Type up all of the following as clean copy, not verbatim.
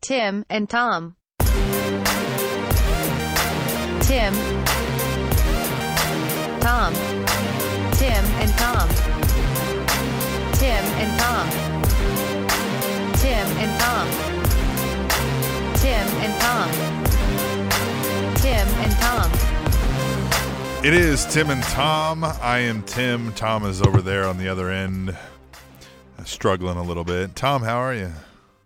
Tim and Tom. Tim. Tom. Tim and Tom. Tim and Tom. Tim and Tom. Tim and Tom. Tim and Tom. It is Tim and Tom. I am Tim. Tom is over there on the other end, struggling a little bit. Tom, how are you?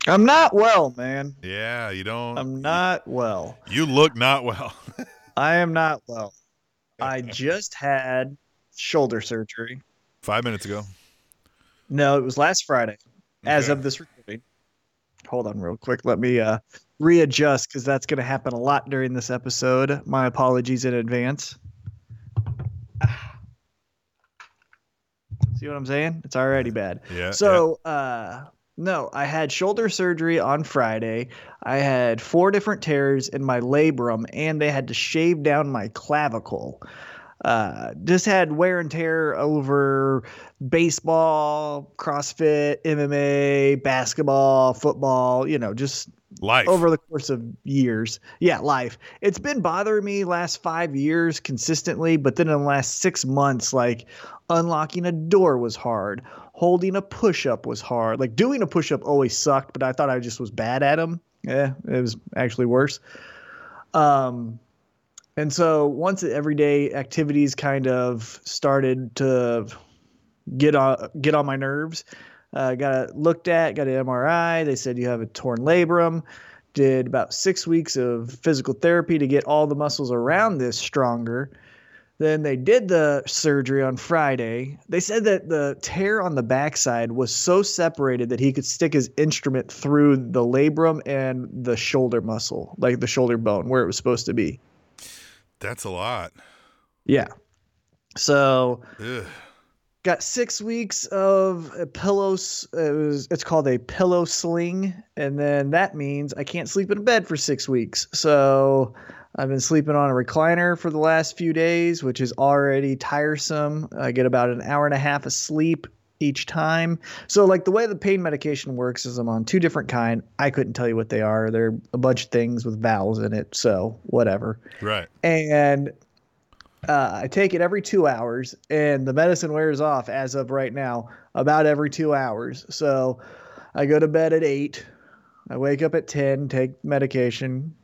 I'm not well, man. Yeah, you don't. I'm not well. You look not well. I am not well. I just had shoulder surgery. 5 minutes ago. No, it was last Friday. Okay. As of this recording. Hold on real quick. Let me readjust, because that's going to happen a lot during this episode. My apologies in advance. See what I'm saying? It's already bad. Yeah. So, yeah. No, I had shoulder surgery on Friday. I had 4 different tears in my labrum, and they had to shave down my clavicle. Just had wear and tear over baseball, CrossFit, MMA, basketball, football, you know, just life over the course of years. Yeah, life. It's been bothering me last 5 years consistently, but then in the last 6 months, like unlocking a door was hard. Holding a push-up was hard. Like, doing a push-up always sucked, but I thought I just was bad at them. Yeah, it was actually worse. And so once the everyday activities kind of started to get on my nerves, got looked at, got an MRI. They said you have a torn labrum. Did about 6 weeks of physical therapy to get all the muscles around this stronger. Then they did the surgery on Friday. They said that the tear on the backside was so separated that he could stick his instrument through the labrum and the shoulder muscle, like the shoulder bone, where it was supposed to be. That's a lot. Yeah. So, ugh. Got 6 weeks of a pillow. It's called a pillow sling. And then that means I can't sleep in bed for 6 weeks. So I've been sleeping on a recliner for the last few days, which is already tiresome. I get about an hour and a half of sleep each time. So, like, the way the pain medication works is I'm on 2 different kinds. I couldn't tell you what they are. They're a bunch of things with vowels in it, so whatever. Right. And I take it every 2 hours, and the medicine wears off as of right now about every 2 hours. So I go to bed at 8. I wake up at 10, take medication.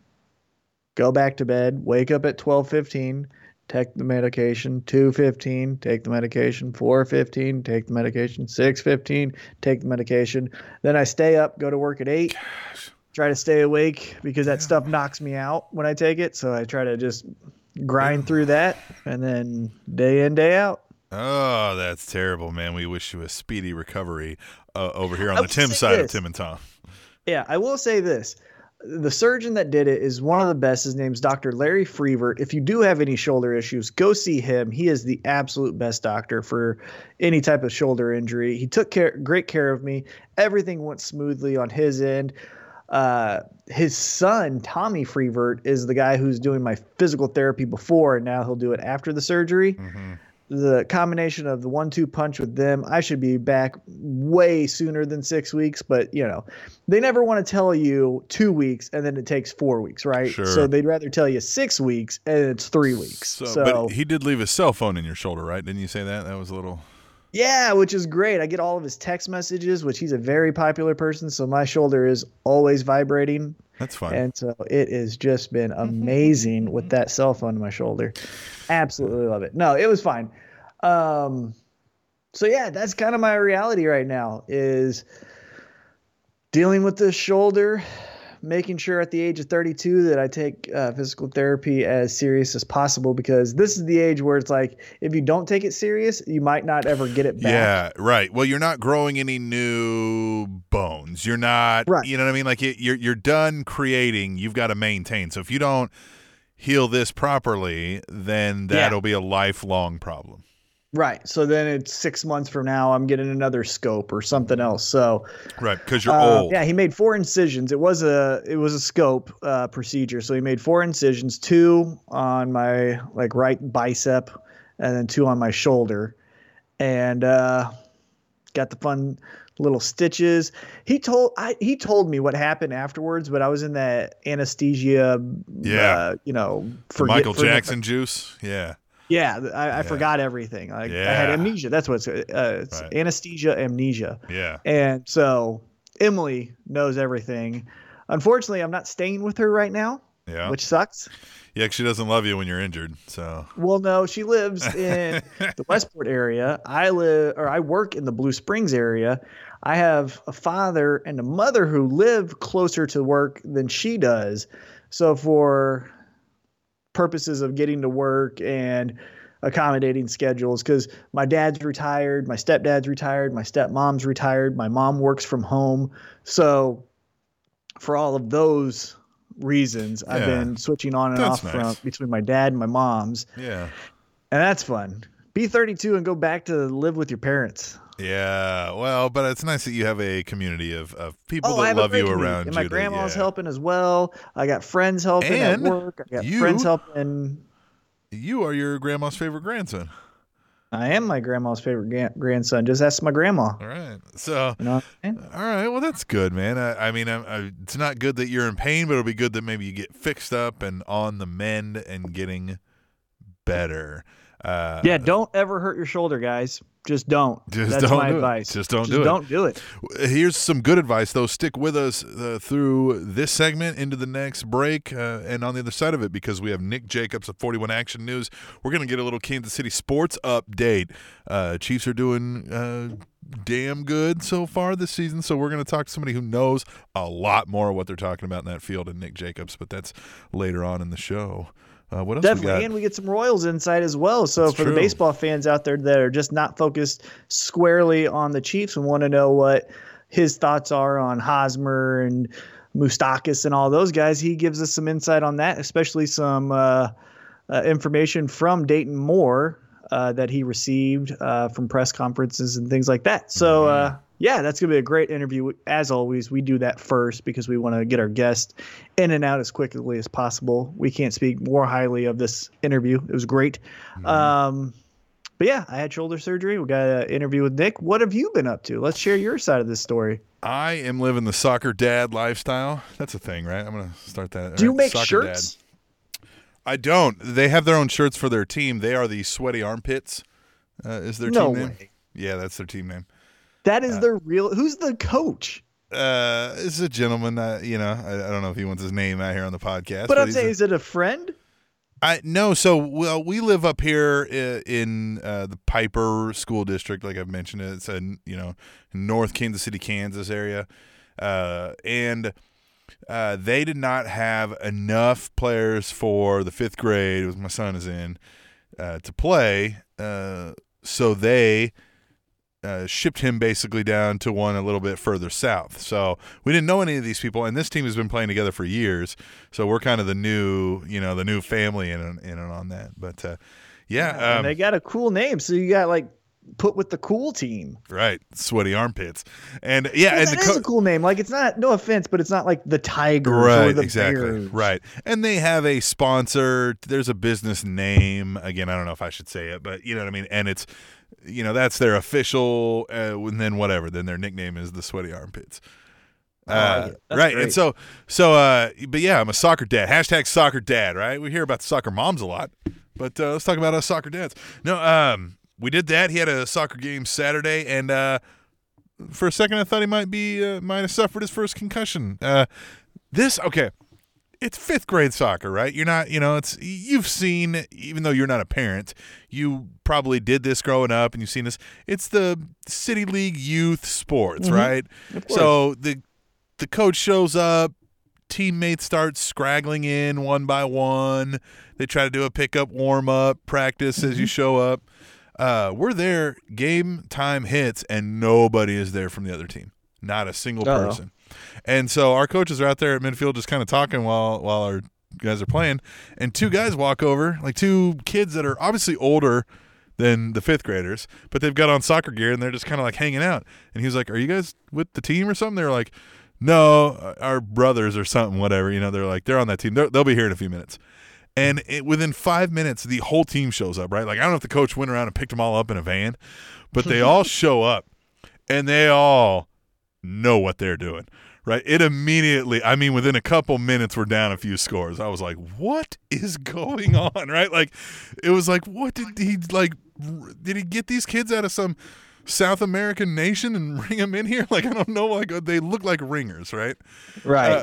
Go back to bed, wake up at 12:15, take the medication, 2:15, take the medication, 4:15, take the medication, 6:15, take the medication. Then I stay up, go to work at 8, try to stay awake because that stuff knocks me out when I take it. So I try to just grind through that, and then day in, day out. Oh, that's terrible, man. We wish you a speedy recovery over here on the Tim side of Tim and Tom. Yeah, I will say this. The surgeon that did it is one of the best. His name's Dr. Larry Frevert. If you do have any shoulder issues, go see him. He is the absolute best doctor for any type of shoulder injury. He took great care of me. Everything went smoothly on his end. His son, Tommy Frevert, is the guy who's doing my physical therapy before, and now he'll do it after the surgery. Mm-hmm. The combination of the 1-2 punch with them, I should be back way sooner than 6 weeks. But, you know, they never want to tell you 2 weeks and then it takes 4 weeks, right? Sure. So they'd rather tell you 6 weeks and it's 3 weeks. So, but he did leave his cell phone in your shoulder, right? Didn't you say that? That was a little... Yeah, which is great. I get all of his text messages, which he's a very popular person, so my shoulder is always vibrating. That's fine. And so it has just been amazing with that cell phone in my shoulder. Absolutely love it. No, it was fine. So yeah, that's kind of my reality right now, is dealing with this shoulder, making sure at the age of 32 that I take physical therapy as serious as possible, because this is the age where it's like, if you don't take it serious, you might not ever get it back. Yeah, right. Well, you're not growing any new bones. You're not, right. You know what I mean? Like, you're done creating. You've got to maintain. So if you don't heal this properly, then that'll be a lifelong problem. Right. So then it's 6 months from now, I'm getting another scope or something else. So, right, because you're old. Yeah, he made 4 incisions. It was a scope procedure. So he made 4 incisions, 2 on my like right bicep, and then 2 on my shoulder, and got the fun little stitches. He told me what happened afterwards, but I was in that anesthesia. Yeah, Michael Jackson juice. Yeah. Yeah, I forgot everything. I had amnesia. That's what it's right. Anesthesia, amnesia. Yeah. And so Emily knows everything. Unfortunately, I'm not staying with her right now, which sucks. Yeah, she doesn't love you when you're injured. So. Well, no, she lives in the Westport area. I work in the Blue Springs area. I have a father and a mother who live closer to work than she does. So for purposes of getting to work and accommodating schedules, because my dad's retired, my stepdad's retired, my stepmom's retired, my mom works from home. So for all of those reasons, I've been switching on and off between my dad and my mom's. Yeah. And that's fun. Be 32 and go back to live with your parents. Yeah, well, but it's nice that you have a community of people that love you around you. And my grandma's helping as well. I got friends helping at work. I got friends helping. You are your grandma's favorite grandson. I am my grandma's favorite grandson. Just ask my grandma. All right. So, all right. Well, that's good, man. I mean, it's not good that you're in pain, but it'll be good that maybe you get fixed up and on the mend and getting better. Yeah, don't ever hurt your shoulder, guys. Just don't. That's my advice. Just don't do it. Here's some good advice, though. Stick with us through this segment into the next break and on the other side of it, because we have Nick Jacobs of 41 Action News. We're going to get a little Kansas City sports update. Chiefs are doing damn good so far this season, so we're going to talk to somebody who knows a lot more what they're talking about in that field and Nick Jacobs, but that's later on in the show. What else definitely, we got? And we get some Royals insight as well. So that's for true. The baseball fans out there that are just not focused squarely on the Chiefs and want to know what his thoughts are on Hosmer and Moustakas and all those guys, he gives us some insight on that, especially some information from Dayton Moore that he received from press conferences and things like that. So, that's going to be a great interview. As always, we do that first because we want to get our guest in and out as quickly as possible. We can't speak more highly of this interview. It was great. Mm-hmm. But yeah, I had shoulder surgery. We got an interview with Nick. What have you been up to? Let's share your side of this story. I am living the soccer dad lifestyle. That's a thing, right? I'm going to start that. Do you make soccer shirts? Dad. I don't. They have their own shirts for their team. They are the Sweaty Armpits is their team name. Yeah, that's their team name. That is their real. Who's the coach? It's a gentleman. I don't know if he wants his name out here on the podcast. But I'm saying, is it a friend? No. So, well, we live up here in the Piper School District, like I've mentioned. It's a North Kansas City, Kansas area, and they did not have enough players for the fifth grade, which my son is in, to play. So they. Shipped him basically down to one a little bit further south. So we didn't know any of these people, and this team has been playing together for years. So we're kind of the new, the new family in and on that. But and they got a cool name. So you got put with the cool team, right? Sweaty Armpits, and that is a cool name. Like it's not, no offense, but it's not like the Tigers, right? Or the Bears. Right. And they have a sponsor. There's a business name. Again, I don't know if I should say it, but you know what I mean. And it's. That's their official, and then whatever. Then their nickname is the Sweaty Armpits. Right. Great. And so, I'm a soccer dad. # soccer dad, right? We hear about soccer moms a lot, but let's talk about us soccer dads. No, we did that. He had a soccer game Saturday, and for a second I thought he might have suffered his first concussion. It's fifth grade soccer, right? You're not, you've seen, even though you're not a parent, you probably did this growing up and you've seen this. It's the City League youth sports, mm-hmm. right? So the coach shows up, teammates start scraggling in one by one. They try to do a pickup warm-up practice mm-hmm. as you show up. We're there, game time hits, and nobody is there from the other team. Not a single person. And so our coaches are out there at midfield just kind of talking while our guys are playing. And two guys walk over, two kids that are obviously older than the fifth graders, but they've got on soccer gear and they're just kind of hanging out. And he was like, "Are you guys with the team or something?" They're like, "No, our brothers or something, whatever." They're like, they're on that team. They'll be here in a few minutes. And within 5 minutes, the whole team shows up, right? I don't know if the coach went around and picked them all up in a van, but they all show up and they all – know what they're doing, right? It immediately, I mean, within a couple minutes, we're down a few scores. I was like, what is going on, right? Like, it was like, what did he, like, did he get these kids out of some South American nation and bring them in here? Like, I don't know, like, they look like ringers, right? Right.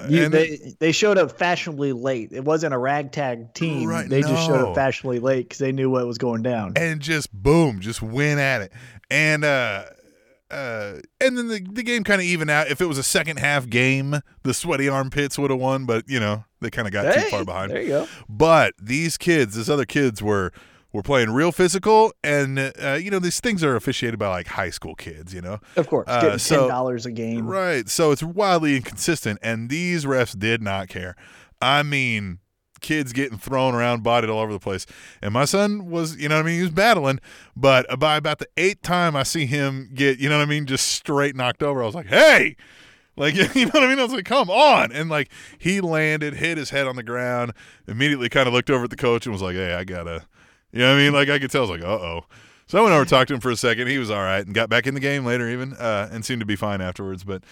They showed up fashionably late. It wasn't a ragtag team. Right, just showed up fashionably late because they knew what was going down. And just, boom, just went at it. And, and then the game kind of evened out. If it was a second half game, the sweaty armpits would have won, but you know, they kind of got too far behind. There you go. But these kids, these other kids were playing real physical, and you know, these things are officiated by like high school kids, you know. Of course, getting $10 a game. Right. So it's wildly inconsistent, and these refs did not care. I mean, kids getting thrown around, bodied all over the place. And my son was, you know what I mean, he was battling, but by about the eighth time I see him get, you know what I mean, just straight knocked over, I was like, hey, like, you know what I mean? I was like, come on. And like, he landed, hit his head on the ground, immediately kind of looked over at the coach and was like, hey, I gotta, you know what I mean? Like, I could tell, I was like, uh-oh. So I went over and talked to him for a second. He was all right and got back in the game later even, and seemed to be fine afterwards. But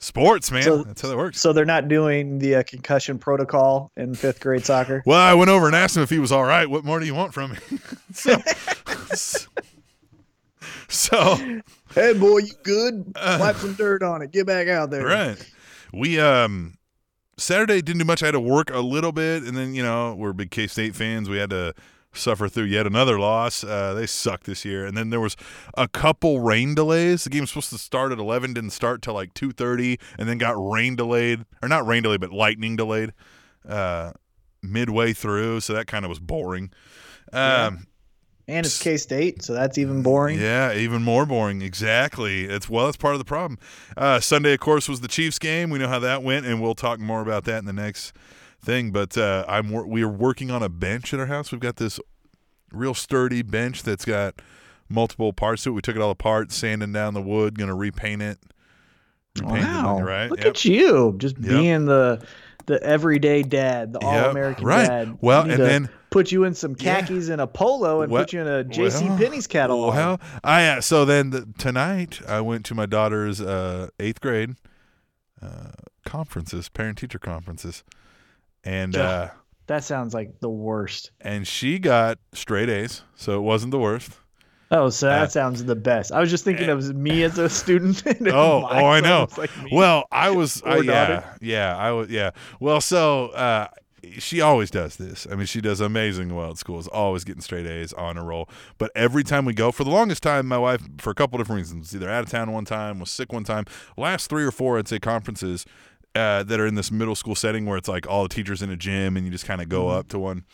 sports, man, that's how that works. So they're not doing the concussion protocol in fifth grade soccer? Well, I went over and asked him if he was all right. What more do you want from me? Hey, boy, you good? Wipe some dirt on it. Get back out there. Right. We Saturday didn't do much. I had to work a little bit. And then, you know, we're big K-State fans. We had to suffer through yet another loss. They suck this year. And then there was a couple rain delays. The game was supposed to start at 11, didn't start till like 2:30, and then got rain delayed, or not rain delayed, but lightning delayed midway through. So that kind of was boring. Yeah. And it's K-State, so that's even boring. Yeah, even more boring. Exactly. That's part of the problem. Sunday, of course, was the Chiefs game. We know how that went, and we'll talk more about that in the next thing, but we are working on a bench at our house. We've got this real sturdy bench that's got multiple parts to it. We took it all apart, sanding down the wood, going to repaint it. Wow! It, right? Look at you, just being the everyday dad, the all-American dad. Well, and then put you in some khakis and a polo, and put you in a JCPenney's catalog. Well, so then tonight I went to my daughter's eighth grade conferences, parent-teacher conferences. And that sounds like the worst. And she got straight A's, so it wasn't the worst. Oh, so that sounds the best. I was just thinking it was me as a student. I know. Like well, I was, Well, so she always does this. I mean, she does amazing well at school. Is always getting straight A's, on a roll. But every time we go, for the longest time, my wife, for a couple different reasons, was either out of town one time, was sick one time. Last 3 or 4, I'd say, conferences that are in this middle school setting where it's like all the teachers in a gym and you just kind of go up to one.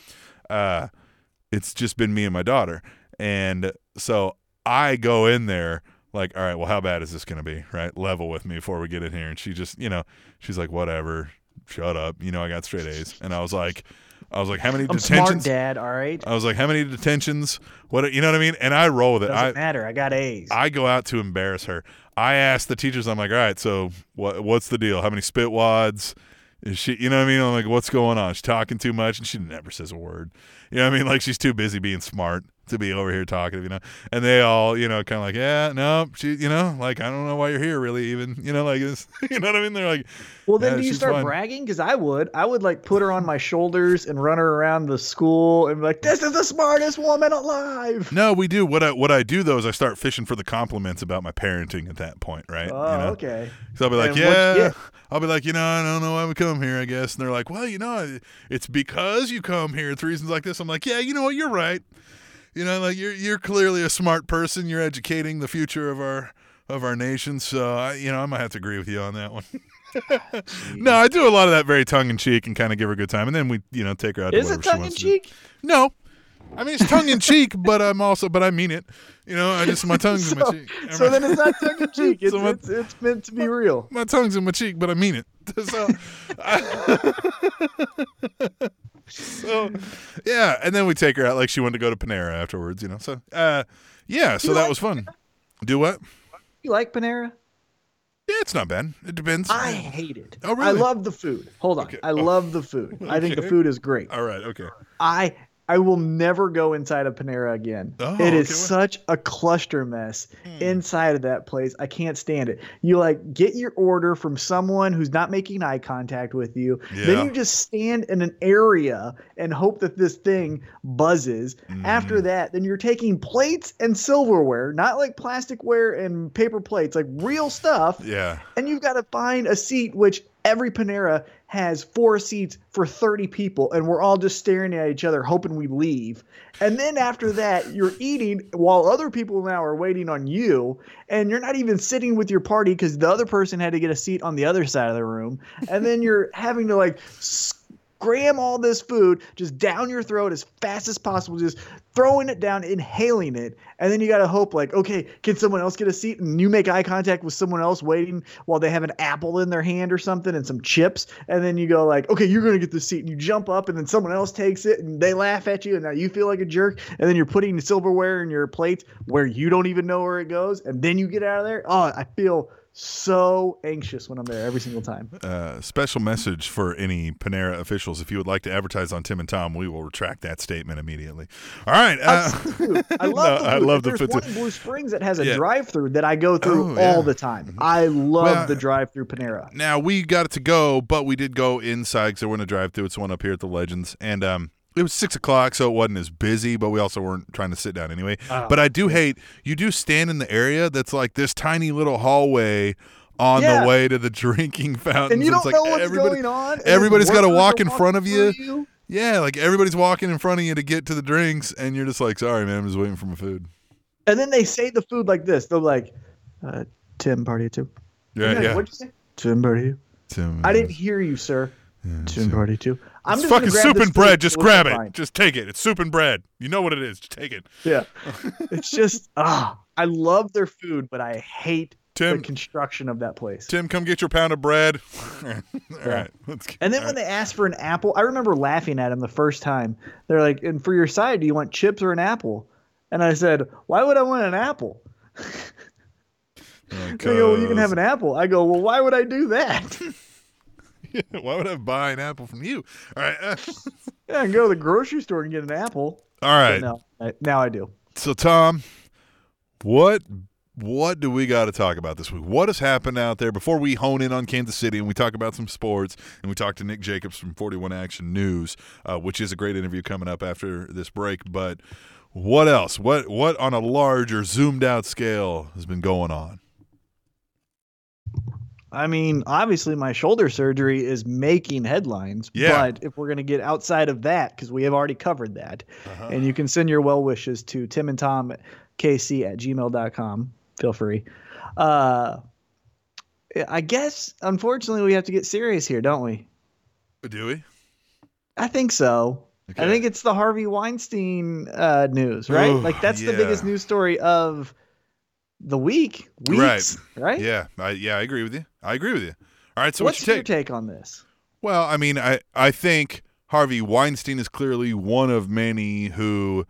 It's just been me and my daughter. And so I go in there like, all right, well, how bad is this going to be? Right. Level with me before we get in here. And she just, you know, she's like, whatever, shut up. You know, I got straight A's. And I was like, how many detentions? Smart dad, all right. I was like, how many detentions? What, you know what I mean? And I roll with it. Doesn't matter. I got A's. I go out to embarrass her. I asked the teachers, I'm like, all right, so what's the deal? How many spit wads? Is she, you know what I mean? I'm like, what's going on? She's talking too much, and she never says a word. You know what I mean? Like, she's too busy being smart to be over here talkative, you know? And they all, you know, kind of like, yeah, no, she, you know, like, I don't know why you're here really even, you know, like this, you know what I mean? They're like, well, then do you start bragging? Because I would like put her on my shoulders and run her around the school and be like, this is the smartest woman alive. No, we do. What I do though, is I start fishing for the compliments about my parenting at that point. Right. Oh, you know? Okay. So I'll be like, I'll be like, you know, I don't know why we come here, I guess. And they're like, well, you know, it's because you come here. It's reasons like this. I'm like, yeah, you know what? You're right. You know, like you're clearly a smart person. You're educating the future of our nation. So, I might have to agree with you on that one. No, I do a lot of that very tongue in cheek and kind of give her a good time, and then we, you know, take her out. Is it tongue in cheek? No, I mean it's tongue in cheek, but I mean it. You know, I just my tongue's in my cheek. So then it's not tongue in cheek. It's it's meant to be real. My tongue's in my cheek, but I mean it. So. So, yeah, and then we take her out like she wanted to go to Panera afterwards, you know. So, so that was fun. Do what? You like Panera? Yeah, it's not bad. It depends. I hate it. Oh, really? I love the food. Hold on. Okay. I love the food. Okay. I think the food is great. All right, okay. I I will never go inside of Panera again. Oh, it is such a cluster mess inside of that place. I can't stand it. You like get your order from someone who's not making eye contact with you. Yeah. Then you just stand in an area and hope that this thing buzzes. After that, then you're taking plates and silverware, not like plasticware and paper plates, like real stuff. Yeah. And you've got to find a seat, which every Panera has 4 seats for 30 people, and we're all just staring at each other hoping we leave. And then after that, you're eating while other people now are waiting on you, and you're not even sitting with your party because the other person had to get a seat on the other side of the room. And then you're having to like scram all this food just down your throat as fast as possible, just throwing it down, inhaling it. And then you got to hope like, okay, can someone else get a seat? And you make eye contact with someone else waiting while they have an apple in their hand or something and some chips. And then you go like, okay, you're going to get the seat. And you jump up and then someone else takes it and they laugh at you. And now you feel like a jerk. And then you're putting the silverware in your plates where you don't even know where it goes. And then you get out of there. Oh, I feel so anxious when I'm there every single time. Special message for any Panera officials. If you would like to advertise on Tim and Tom, we will retract that statement immediately. All right. I love the food. I love the food. There's one in Blue Springs that has a drive-through that I go through all the time. I love the drive-through Panera. Now, we got it to go, but we did go inside because there wasn't a drive-through. It's one up here at the Legends. And it was 6 o'clock, so it wasn't as busy, but we also weren't trying to sit down anyway. But I do hate, you do stand in the area that's like this tiny little hallway on the way to the drinking fountain. And you don't know what's going on. Everybody's got to walk in front of you. Yeah, like everybody's walking in front of you to get to the drinks, and you're just like, sorry, man, I'm just waiting for my food. And then they say the food like this. They're like, Tim, party two. Yeah, yeah. What'd you say? Tim, party two. I didn't hear you, sir. Yeah, Tim, party two. I'm it's fucking soup and bread. Just grab it. Just take it. It's soup and bread. You know what it is. Just take it. Yeah. It's just, I love their food, but I hate the construction of that place. Tim, come get your pound of bread. All right. Let's get, and then when they asked for an apple, I remember laughing at them the first time. They're like, and for your side, do you want chips or an apple? And I said, why would I want an apple? They go, well, you can have an apple. I go, well, why would I do that? Why would I buy an apple from you? All right. Yeah, I can go to the grocery store and get an apple. All right. Now I do. So, Tom, what do we got to talk about this week? What has happened out there before we hone in on Kansas City and we talk about some sports and we talk to Nick Jacobs from 41 Action News, which is a great interview coming up after this break. But what else? What on a larger, zoomed-out scale has been going on? I mean, obviously my shoulder surgery is making headlines, but if we're going to get outside of that, because we have already covered that, and you can send your well wishes to timandtomkc@gmail.com. Feel free. I guess, unfortunately, we have to get serious here, don't we? Do we? I think so. Okay. I think it's the Harvey Weinstein news, right? Ooh, like that's the biggest news story of the week, right? Yeah, I agree with you. All right, so what's your take on this? Well, I mean, I think Harvey Weinstein is clearly one of many who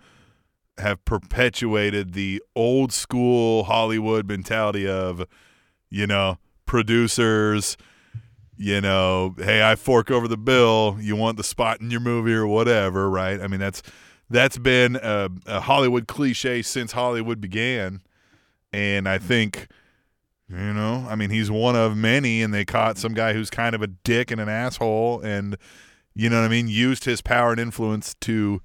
have perpetuated the old school Hollywood mentality of, producers, hey, I fork over the bill. You want the spot in your movie or whatever, right? I mean, that's been a Hollywood cliche since Hollywood began. And I think, he's one of many, and they caught some guy who's kind of a dick and an asshole and, used his power and influence to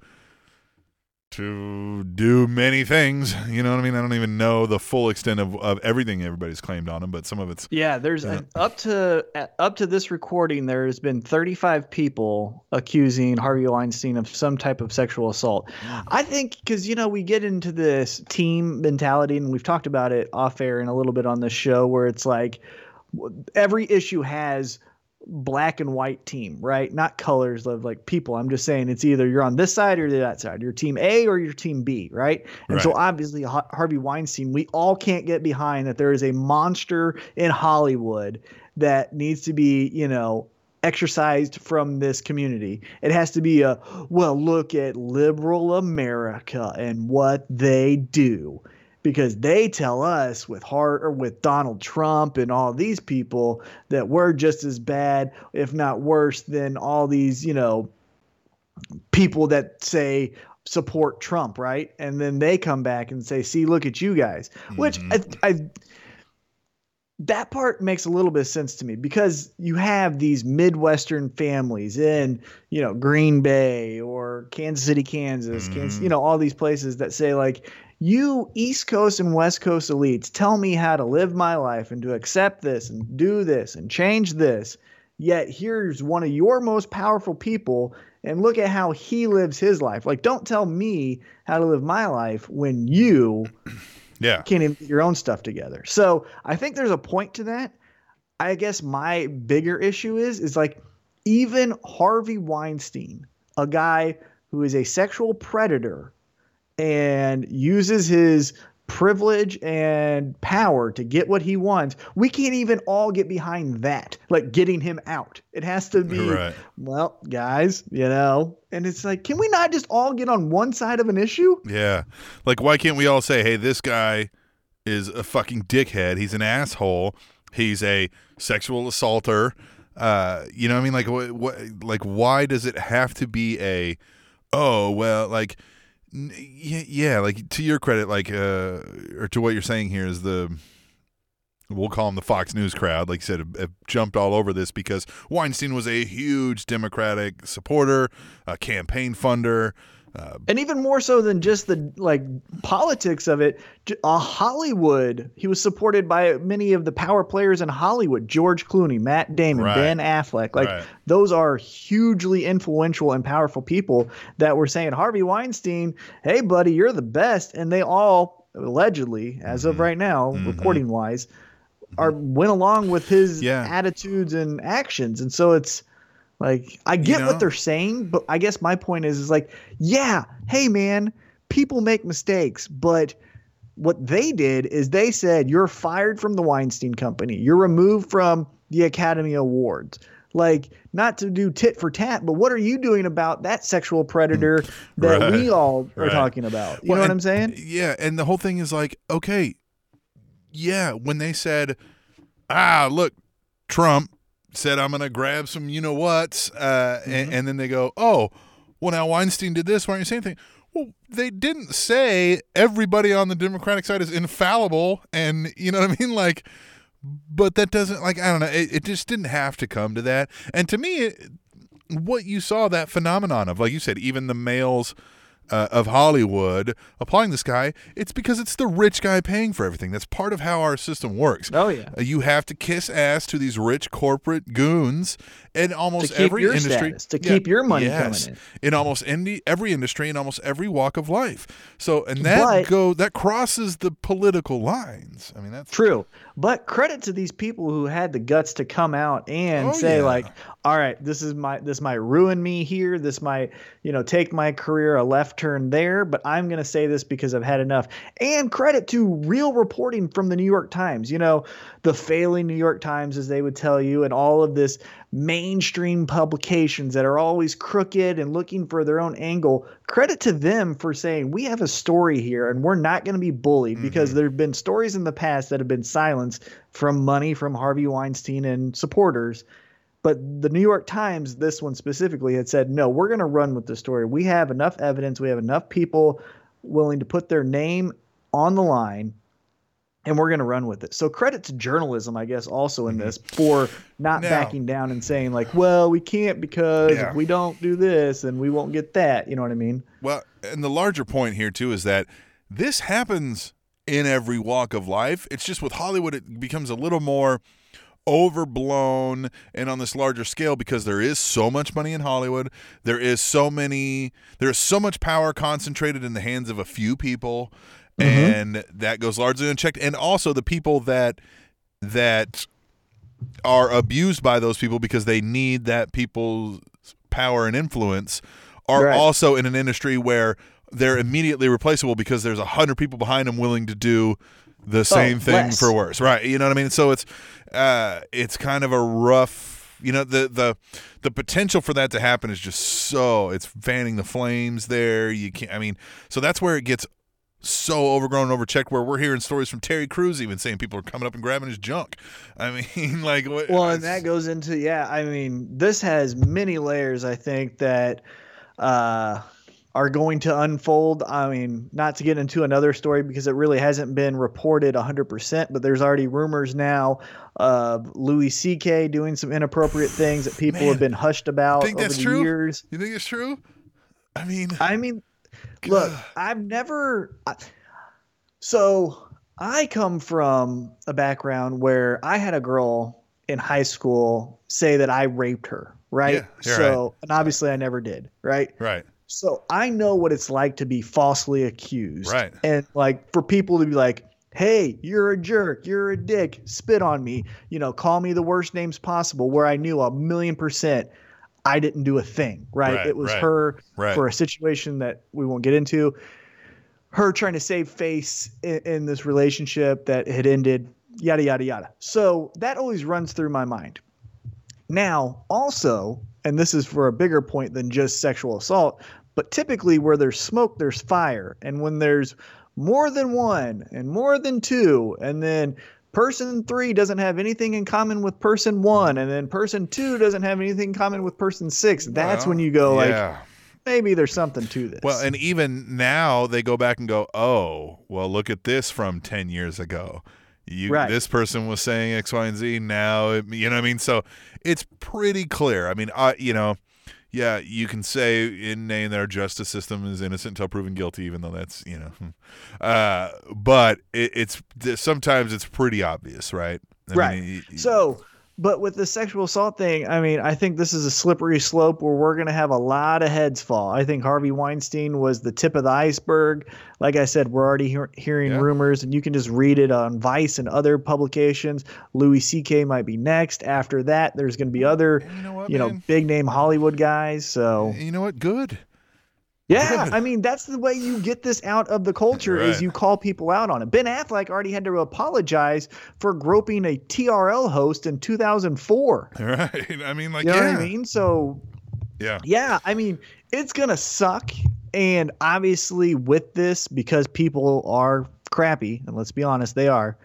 do many things. You know what I mean? I don't even know the full extent of everything everybody's claimed on him, but some of it's... Yeah, there's up to this recording, there's been 35 people accusing Harvey Weinstein of some type of sexual assault. I think because, we get into this team mentality, and we've talked about it off air and a little bit on this show, where it's like every issue has black and white team, right? Not colors of like people. I'm just saying it's either you're on this side or that side. You're team A or you're team B, right? And so obviously Harvey Weinstein, we all can't get behind that there is a monster in Hollywood that needs to be, exercised from this community. It has to be look at liberal America and what they do. Because they tell us with Donald Trump and all these people that we're just as bad, if not worse, than all these, people that say support Trump, right? And then they come back and say, see, look at you guys, which that part makes a little bit of sense to me, because you have these Midwestern families in, you know, Green Bay or Kansas City, Kansas, Kansas, you know, all these places that say, like, you East Coast and West Coast elites tell me how to live my life and to accept this and do this and change this. Yet here's one of your most powerful people, and look at how he lives his life. Like, don't tell me how to live my life when you can't even get your own stuff together. So I think there's a point to that. I guess my bigger issue is like, even Harvey Weinstein, a guy who is a sexual predator and uses his privilege and power to get what he wants, we can't even all get behind that, like getting him out. It has to be, well, guys, you know, and it's like, can we not just all get on one side of an issue? Yeah. Like, why can't we all say, hey, this guy is a fucking dickhead. He's an asshole. He's a sexual assaulter. You know what I mean? Like, like, why does it have to be a, oh, well, like, yeah, like, to your credit, like, or to what you're saying here is the, we'll call them the Fox News crowd, like you said, have jumped all over this because Weinstein was a huge Democratic supporter, a campaign funder. And even more so than just the, like, politics of it, Hollywood, he was supported by many of the power players in Hollywood, George Clooney, Matt Damon, Ben Affleck. Like, those are hugely influential and powerful people that were saying, Harvey Weinstein, hey, buddy, you're the best. And they all, allegedly, as of right now, reporting-wise, are went along with his attitudes and actions. And so it's, like, I get what they're saying, but I guess my point is like, yeah, hey, man, people make mistakes. But what they did is they said, you're fired from the Weinstein Company. You're removed from the Academy Awards. Like, not to do tit for tat, but what are you doing about that sexual predator that we all are talking about? You know what I'm saying? Yeah. And the whole thing is like, okay, yeah, when they said, ah, look, Trump said, I'm going to grab some you-know-whats, and then they go, oh, well, now Weinstein did this. Why aren't you saying anything? Well, they didn't say everybody on the Democratic side is infallible, and you know what I mean? Like, but that doesn't, like, I don't know. It just didn't have to come to that. And to me, what you saw that phenomenon of, like you said, even the males of Hollywood applying this guy, it's because it's the rich guy paying for everything. That's part of how our system works. Oh, yeah. You have to kiss ass to these rich corporate goons in almost every industry. Keep your money coming in. In almost every industry, in almost every walk of life. So, and that crosses the political lines. I mean, that's true. But credit to these people who had the guts to come out and say, like, all right, this might ruin me here. This might, you know, take my career a left turn there, but I'm going to say this because I've had enough. And credit to real reporting from the New York Times, you know, the failing New York Times, as they would tell you, and all of this mainstream publications that are always crooked and looking for their own angle. Credit to them for saying, we have a story here and we're not going to be bullied, because there have been stories in the past that have been silenced from money from Harvey Weinstein and supporters. But the New York Times, this one specifically, had said, no, we're going to run with the story. We have enough evidence. We have enough people willing to put their name on the line, and we're going to run with it. So credit to journalism, I guess, also in this, for not backing down and saying, like, well, we can't, because if we don't do this, then we won't get that. You know what I mean? Well, and the larger point here, too, is that this happens in every walk of life. It's just with Hollywood, it becomes a little more overblown and on this larger scale, because there is so much money in Hollywood. There is so much power concentrated in the hands of a few people, and that goes largely unchecked. And also the people that are abused by those people because they need that people's power and influence are also in an industry where they're immediately replaceable because there's 100 people behind them willing to do the same thing for worse. Right. You know what I mean? So it's kind of a rough, you know, the potential for that to happen is just so, it's fanning the flames there. You can't, I mean, so that's where it gets so overgrown and overchecked, where we're hearing stories from Terry Crews even saying people are coming up and grabbing his junk. I mean, like, and that goes into, I mean, this has many layers, I think, that are going to unfold. I mean, not to get into another story because it really hasn't been reported 100%, but there's already rumors now of Louis C.K. doing some inappropriate things that people have been hushed about over the years. You think that's true? I mean, look, I come from a background where I had a girl in high school say that I raped her, right? Yeah, so, right. And obviously I never did, right? Right. So I know what it's like to be falsely accused. Right. And like for people to be like, hey, you're a jerk, you're a dick, spit on me, you know, call me the worst names possible, where I knew 1,000,000% I didn't do a thing. Right. It was her for a situation that we won't get into. Her trying to save face in this relationship that had ended, yada, yada, yada. So that always runs through my mind. Now, also, and this is for a bigger point than just sexual assault, but typically where there's smoke, there's fire. And when there's more than one and more than two, and then person three doesn't have anything in common with person one, and then person two doesn't have anything in common with person six, that's when you go like, maybe there's something to this. Well, and even now they go back and go, oh, well, look at this from 10 years ago. This person was saying X, Y, and Z. Now, you know what I mean? So it's pretty clear. I mean, you can say in name that our justice system is innocent until proven guilty, even though that's, you know. But it's sometimes it's pretty obvious, right? But with the sexual assault thing, I mean, I think this is a slippery slope where we're going to have a lot of heads fall. I think Harvey Weinstein was the tip of the iceberg. Like I said, we're already hearing rumors, and you can just read it on Vice and other publications. Louis C.K. might be next. After that, there's going to be other, big-name Hollywood guys. So you know what? Good. Yeah, I mean, that's the way you get this out of the culture is you call people out on it. Ben Affleck already had to apologize for groping a TRL host in 2004. Right. I mean, like, you know what I mean? So, yeah, I mean, it's going to suck. And obviously with this, because people are crappy, and let's be honest, they are.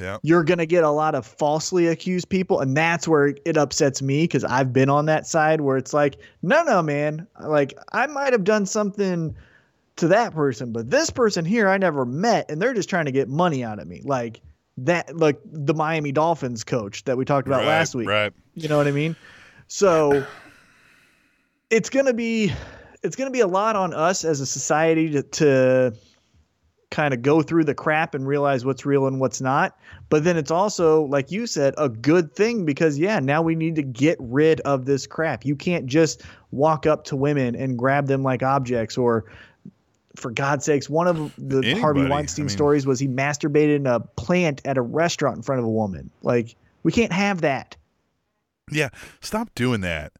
Yeah. You're going to get a lot of falsely accused people. And that's where it upsets me, because I've been on that side where it's like, no, man, like I might have done something to that person, but this person here I never met, and they're just trying to get money out of me. Like that, like the Miami Dolphins coach that we talked about last week. Right. You know what I mean? So it's going to be a lot on us as a society to kind of go through the crap and realize what's real and what's not. But then it's also, like you said, a good thing, because now we need to get rid of this crap. You can't just walk up to women and grab them like objects, or for God's sakes, one of the Harvey Weinstein stories was he masturbated in a plant at a restaurant in front of a woman. Like, we can't have that. Yeah. Stop doing that.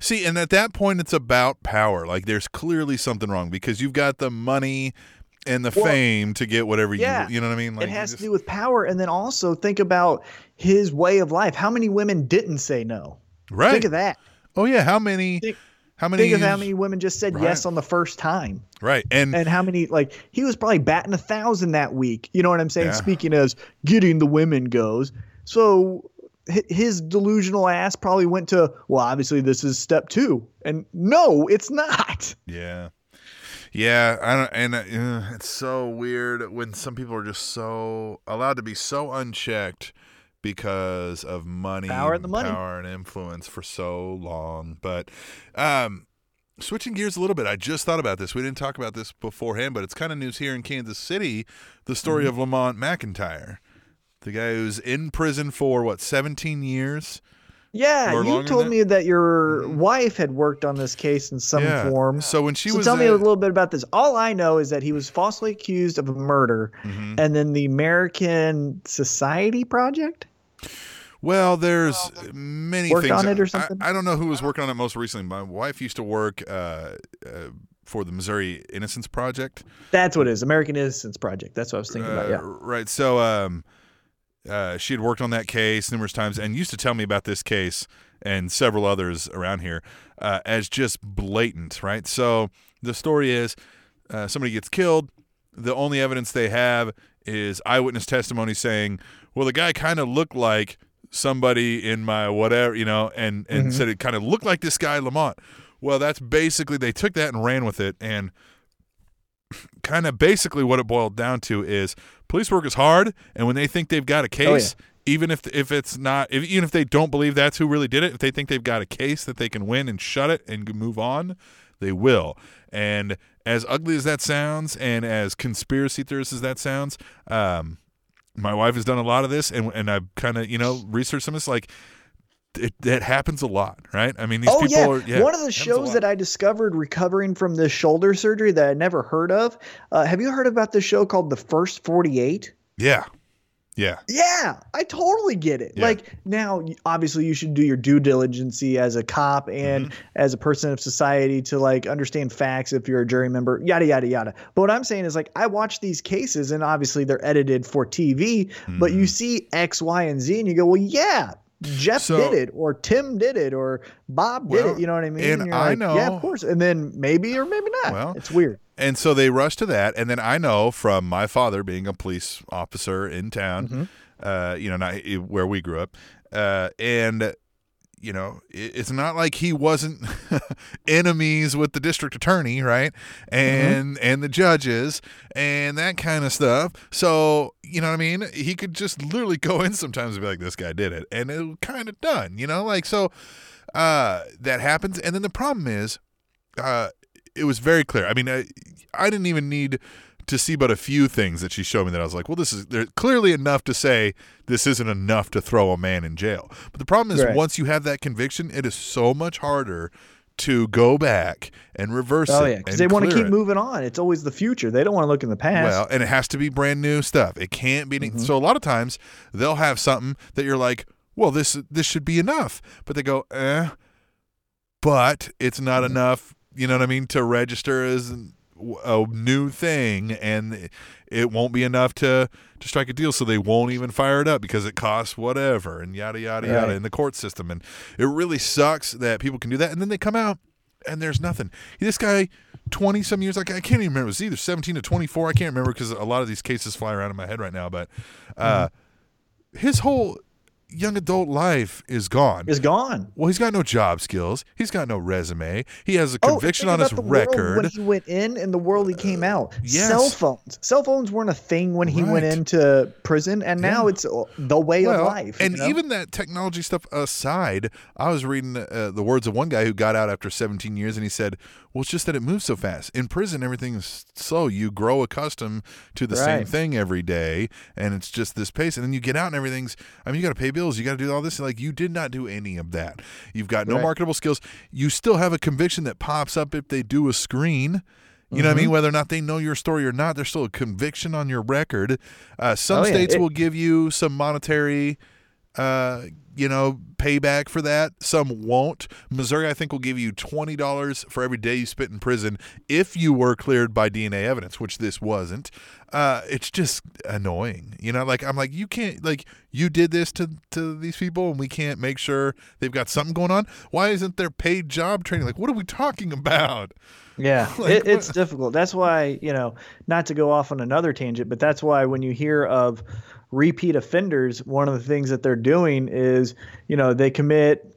See, and at that point, it's about power. Like, there's clearly something wrong, because you've got the money and the fame to get whatever you know what I mean? Like, it has to do with power. And then also think about his way of life. How many women didn't say no? Right. Think of that. Oh, yeah. Think of how many women just said yes on the first time. Right. And how many, like, he was probably batting 1,000 that week. You know what I'm saying? Yeah. Speaking as getting the women goes. So his delusional ass probably went to, well, obviously this is step two, and no, it's not. Yeah. And it's so weird when some people are just so allowed to be so unchecked because of money, power and influence for so long. But, switching gears a little bit, I just thought about this. We didn't talk about this beforehand, but it's kind of news here in Kansas City, the story of Lamont McIntyre. The guy who's in prison for, 17 years? Yeah, you told me that your wife had worked on this case in some form. So when she was tell me a little bit about this. All I know is that he was falsely accused of a murder, and then the American Society Project? Well, there's many things. Worked on it or something? I don't know who was working on it most recently. My wife used to work for the Missouri Innocence Project. That's what it is, American Innocence Project. That's what I was thinking about, yeah. Right, so she had worked on that case numerous times and used to tell me about this case and several others around here as just blatant, right? So the story is somebody gets killed. The only evidence they have is eyewitness testimony saying, well, the guy kind of looked like somebody in my whatever, and said it kind of looked like this guy, Lamont. Well, that's basically, they took that and ran with it, and kind of basically what it boiled down to is police work is hard, and when they think they've got a case, even if they don't believe that's who really did it, if they think they've got a case that they can win and shut it and move on, they will. And as ugly as that sounds, and as conspiracy theorist as that sounds, my wife has done a lot of this, and I've kind of researched some of this, like. It happens a lot, right? I mean, these people are... Yeah, one of the shows that I discovered recovering from this shoulder surgery that I never heard of, have you heard about this show called The First 48? Yeah. Yeah. Yeah, I totally get it. Yeah. Like, now, obviously, you should do your due diligence as a cop and as a person of society to, like, understand facts if you're a jury member, yada, yada, yada. But what I'm saying is, like, I watch these cases, and obviously they're edited for TV, but you see X, Y, and Z, and you go, well, yeah, Jeff did it, or Tim did it, or Bob did it. You know what I mean? And I know. Yeah, of course. And then maybe or maybe not. Well, it's weird. And so they rush to that. And then I know from my father being a police officer in town, not where we grew up. It's not like he wasn't enemies with the district attorney, right? And the judges and that kind of stuff. So, you know what I mean? He could just literally go in sometimes and be like, this guy did it. And it was kind of done, so that happens. And then the problem is, it was very clear. I mean, I didn't even need to see but a few things that she showed me that I was like, well, there's clearly enough to say this isn't enough to throw a man in jail. But the problem is once you have that conviction, it is so much harder to go back and reverse it. Oh, yeah, because they want to keep moving on. It's always the future. They don't want to look in the past. Well, and it has to be brand new stuff. It can't be anything. So a lot of times they'll have something that you're like, well, this should be enough. But they go, but it's not enough, you know what I mean, to register as – a new thing, and it won't be enough to strike a deal, so they won't even fire it up because it costs whatever and yada yada yada in the court system. And it really sucks that people can do that, and then they come out and there's nothing. This guy 20 some years, like, I can't even remember, it was either 17 to 24, I can't remember because a lot of these cases fly around in my head right now, but his whole young adult life is gone. Well, he's got no job skills. He's got no resume. He has a conviction on his record. When he went in and the world he came out. Yes. Cell phones weren't a thing when he went into prison, and now it's the way of life. And even that technology stuff aside, I was reading the words of one guy who got out after 17 years, and he said, well, it's just that it moves so fast. In prison, everything's slow. You grow accustomed to the same thing every day, and it's just this pace. And then you get out and everything's, you got to pay bills, you got to do all this. Like, you did not do any of that. You've got no marketable skills. You still have a conviction that pops up if they do a screen. You know what I mean? Whether or not they know your story or not, there's still a conviction on your record. Some states will give you some monetary payback for that. Some won't. Missouri, I think, will give you $20 for every day you spent in prison if you were cleared by DNA evidence, which this wasn't. It's just annoying. I'm like, you can't, you did this to these people, and we can't make sure they've got something going on. Why isn't there paid job training? Like, what are we talking about? Yeah, it's difficult. That's why, not to go off on another tangent, but that's why when you hear of repeat offenders, one of the things that they're doing is, they commit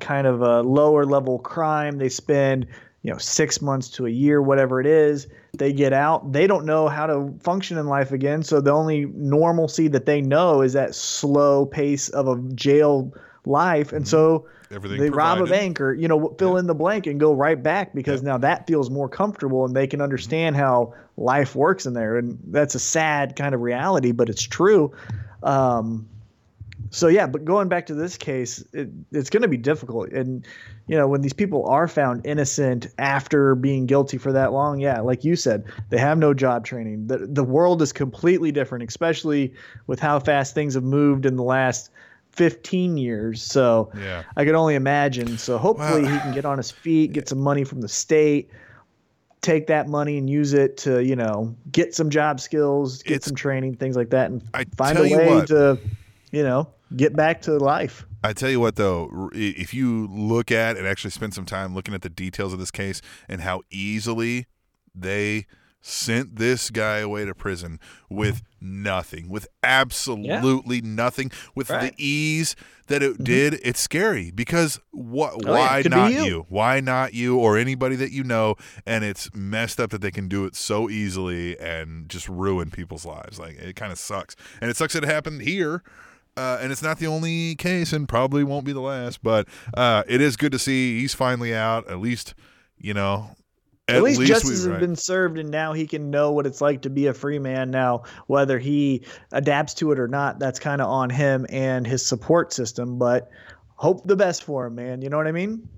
kind of a lower level crime. They spend, 6 months to a year, whatever it is. They get out. They don't know how to function in life again. So the only normalcy that they know is that slow pace of a jail life. And so they rob a bank or, fill in the blank and go right back because now that feels more comfortable and they can understand how life works in there. And that's a sad kind of reality, but it's true. But going back to this case, it's going to be difficult. And, when these people are found innocent after being guilty for that long, like you said, they have no job training. The world is completely different, especially with how fast things have moved in the last 15 years. So I could only imagine. So hopefully he can get on his feet, get some money from the state, take that money and use it to, get some job skills, get some training, things like that, and find a way to... get back to life. I tell you what, though, if you look at and actually spend some time looking at the details of this case and how easily they sent this guy away to prison with nothing, with absolutely nothing, with the ease that it did. It's scary because why not you? Why not you or anybody that you know? And it's messed up that they can do it so easily and just ruin people's lives. Like, it kind of sucks. And it sucks that it happened here. And it's not the only case and probably won't be the last, but it is good to see he's finally out. At least, you know, At least justice has been served, and now he can know what it's like to be a free man now. Whether he adapts to it or not, that's kind of on him and his support system, but hope the best for him, man. You know what I mean?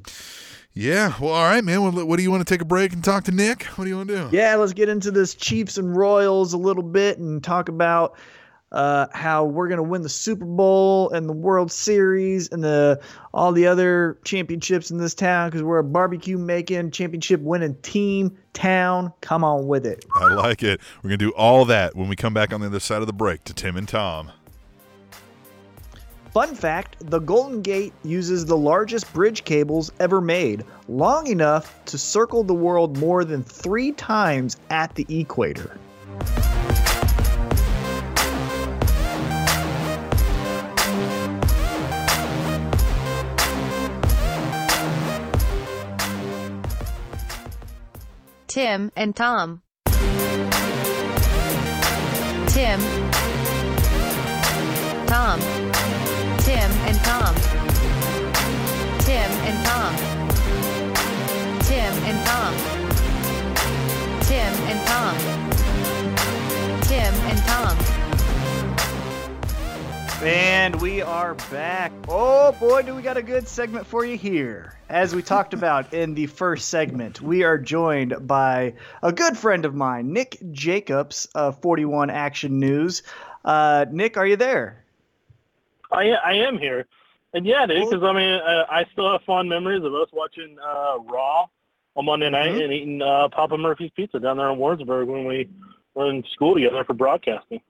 Yeah. Well, all right, man. What do you want to take a break and talk to Nick? What do you want to do? Yeah, let's get into this Chiefs and Royals a little bit and talk about how we're going to win the Super Bowl and the World Series and all the other championships in this town because we're a barbecue-making, championship-winning team, town. Come on with it. I like it. We're going to do all that when we come back on the other side of the break to Tim and Tom. Fun fact, the Golden Gate uses the largest bridge cables ever made, long enough to circle the world more than 3 times at the equator. Tim and Tom. Tim. Tom. Tim and Tom. Tim and Tom. Tim and Tom. Tim and Tom. Tim and Tom. And we are back. Oh boy, do we got a good segment for you here. As we talked about in the first segment, we are joined by a good friend of mine, Nick Jacobs of 41 Action News. Nick, are you there? I am here. And yeah, dude, because I mean, I still have fond memories of us watching Raw on Monday night and eating Papa Murphy's Pizza down there in Warrensburg when we were in school together for broadcasting.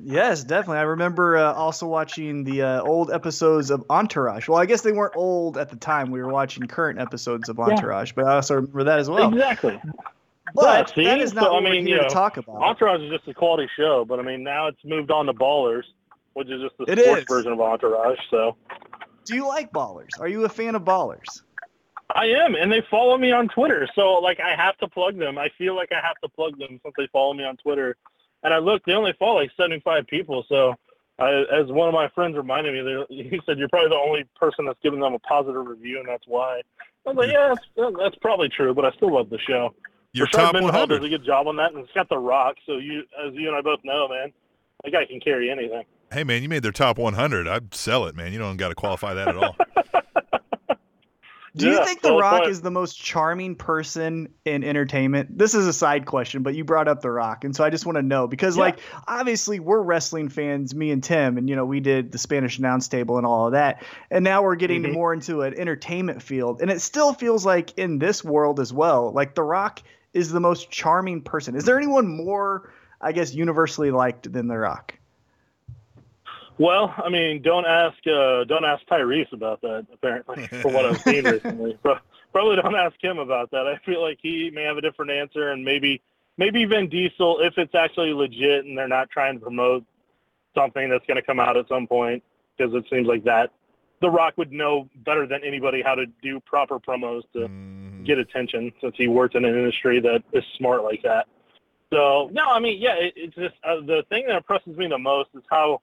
Yes, definitely. I remember also watching the old episodes of Entourage. Well, I guess they weren't old at the time. We were watching current episodes of Entourage, but I also remember that as well. Exactly. But that is not so, what I mean, we're here to talk about. Entourage is just a quality show, but I mean, now it's moved on to Ballers, which is just the sports version of Entourage. So, do you like Ballers? Are you a fan of Ballers? I am, and they follow me on Twitter, so like I have to plug them. I feel like I have to plug them since they follow me on Twitter. And I looked, they only follow like 75 people. So as one of my friends reminded me, he said, you're probably the only person that's giving them a positive review, and that's why. I was like, yeah, that's probably true, but I still love the show. Your top 100 does a good job on that, and it's got The Rock. So as you and I both know, man, that guy can carry anything. Hey, man, you made their top 100. I'd sell it, man. You don't got to qualify that at all. Do you think The Rock is the most charming person in entertainment? This is a side question, but you brought up The Rock, and so I just want to know because, like, obviously we're wrestling fans, me and Tim, and, you know, we did the Spanish announce table and all of that, and now we're getting more into an entertainment field, and it still feels like in this world as well, like The Rock is the most charming person. Is there anyone more, I guess, universally liked than The Rock? Well, I mean, don't ask Tyrese about that, apparently, for what I've seen recently. But probably don't ask him about that. I feel like he may have a different answer, and maybe Vin Diesel, if it's actually legit and they're not trying to promote something that's going to come out at some point, because it seems like that. The Rock would know better than anybody how to do proper promos to get attention, since he worked in an industry that is smart like that. So, no, I mean, yeah, it's just the thing that impresses me the most is how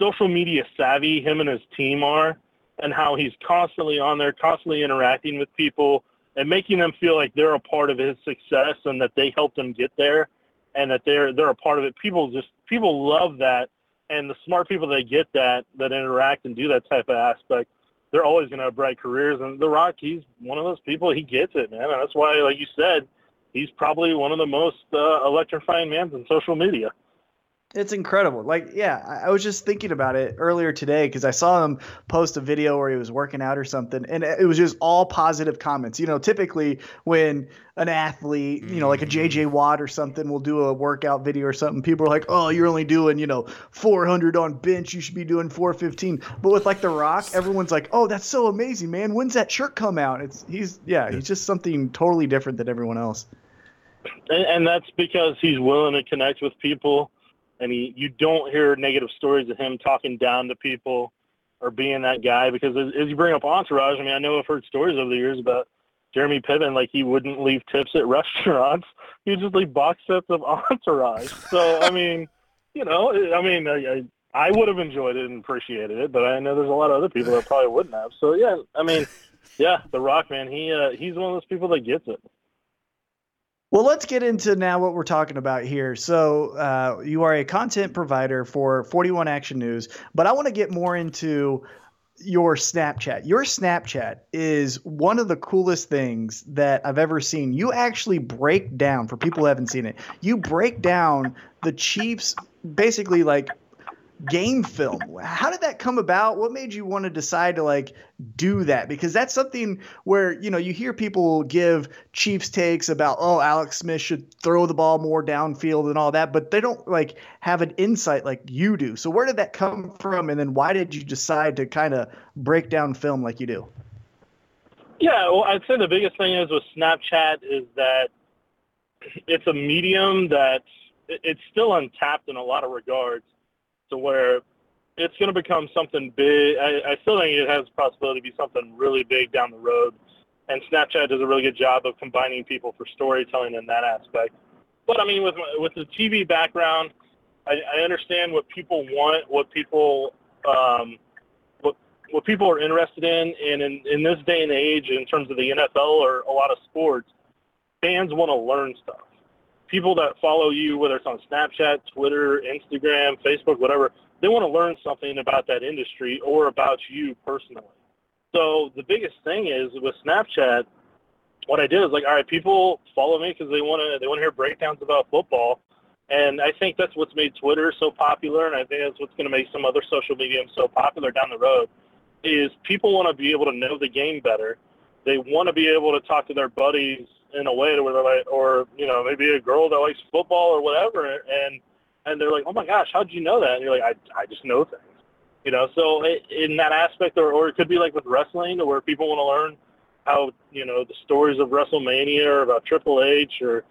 social media savvy him and his team are, and how he's constantly on there, constantly interacting with people and making them feel like they're a part of his success and that they helped him get there and that they're a part of it. People love that, and the smart people that get that interact and do that type of aspect, they're always going to have bright careers. And The Rock, he's one of those people, he gets it, man. And that's why, like you said, he's probably one of the most electrifying men in social media. It's incredible. Like, yeah, I was just thinking about it earlier today because I saw him post a video where he was working out or something, and it was just all positive comments. You know, typically when an athlete, you know, like a J.J. Watt or something will do a workout video or something, people are like, oh, you're only doing, you know, 400 on bench. You should be doing 415. But with, like, The Rock, everyone's like, oh, that's so amazing, man. When's that shirt come out? He's just something totally different than everyone else. And that's because he's willing to connect with people. And you don't hear negative stories of him talking down to people or being that guy. Because as you bring up Entourage, I mean, I know I've heard stories over the years about Jeremy Piven, like he wouldn't leave tips at restaurants. He would just leave box sets of Entourage. So, I mean, you know, I mean, I would have enjoyed it and appreciated it, but I know there's a lot of other people that probably wouldn't have. So, yeah, I mean, yeah, The Rock, man, he's one of those people that gets it. Well, let's get into now what we're talking about here. So you are a content provider for 41 Action News, but I want to get more into your Snapchat. Your Snapchat is one of the coolest things that I've ever seen. You actually break down, for people who haven't seen it, you break down the Chiefs basically like game film. How did that come about? What made you want to decide to like do that? Because that's something where, you know, you hear people give Chiefs takes about, oh, Alex Smith should throw the ball more downfield and all that, but they don't like have an insight like you do. So where did that come from? And then why did you decide to kind of break down film like you do? Yeah, well, I'd say the biggest thing is with Snapchat is that it's a medium that it's still untapped in a lot of regards, to where it's going to become something big. I still think it has the possibility to be something really big down the road. And Snapchat does a really good job of combining people for storytelling in that aspect. But, I mean, with the TV background, I understand what people want, what people are interested in. And in this day and age, in terms of the NFL or a lot of sports, fans want to learn stuff. People that follow you, whether it's on Snapchat, Twitter, Instagram, Facebook, whatever, they want to learn something about that industry or about you personally. So the biggest thing is with Snapchat, what I did is like, all right, people follow me because they want to hear breakdowns about football. And I think that's what's made Twitter so popular, and I think that's what's going to make some other social media so popular down the road, is people want to be able to know the game better. They want to be able to talk to their buddies in a way to where they're like, or, you know, maybe a girl that likes football or whatever. And they're like, oh my gosh, how'd you know that? And you're like, I just know things, you know? So in that aspect, or it could be like with wrestling, where people want to learn how, you know, the stories of WrestleMania or about Triple H, or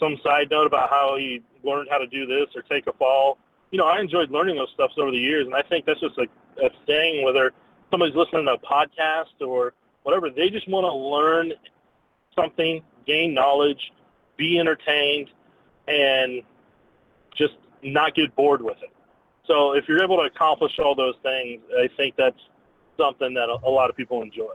some side note about how he learned how to do this or take a fall. You know, I enjoyed learning those stuffs over the years. And I think that's just a thing, whether somebody's listening to a podcast or whatever, they just want to learn something, gain knowledge, be entertained, and just not get bored with it. So if you're able to accomplish all those things, I think that's something that a lot of people enjoy.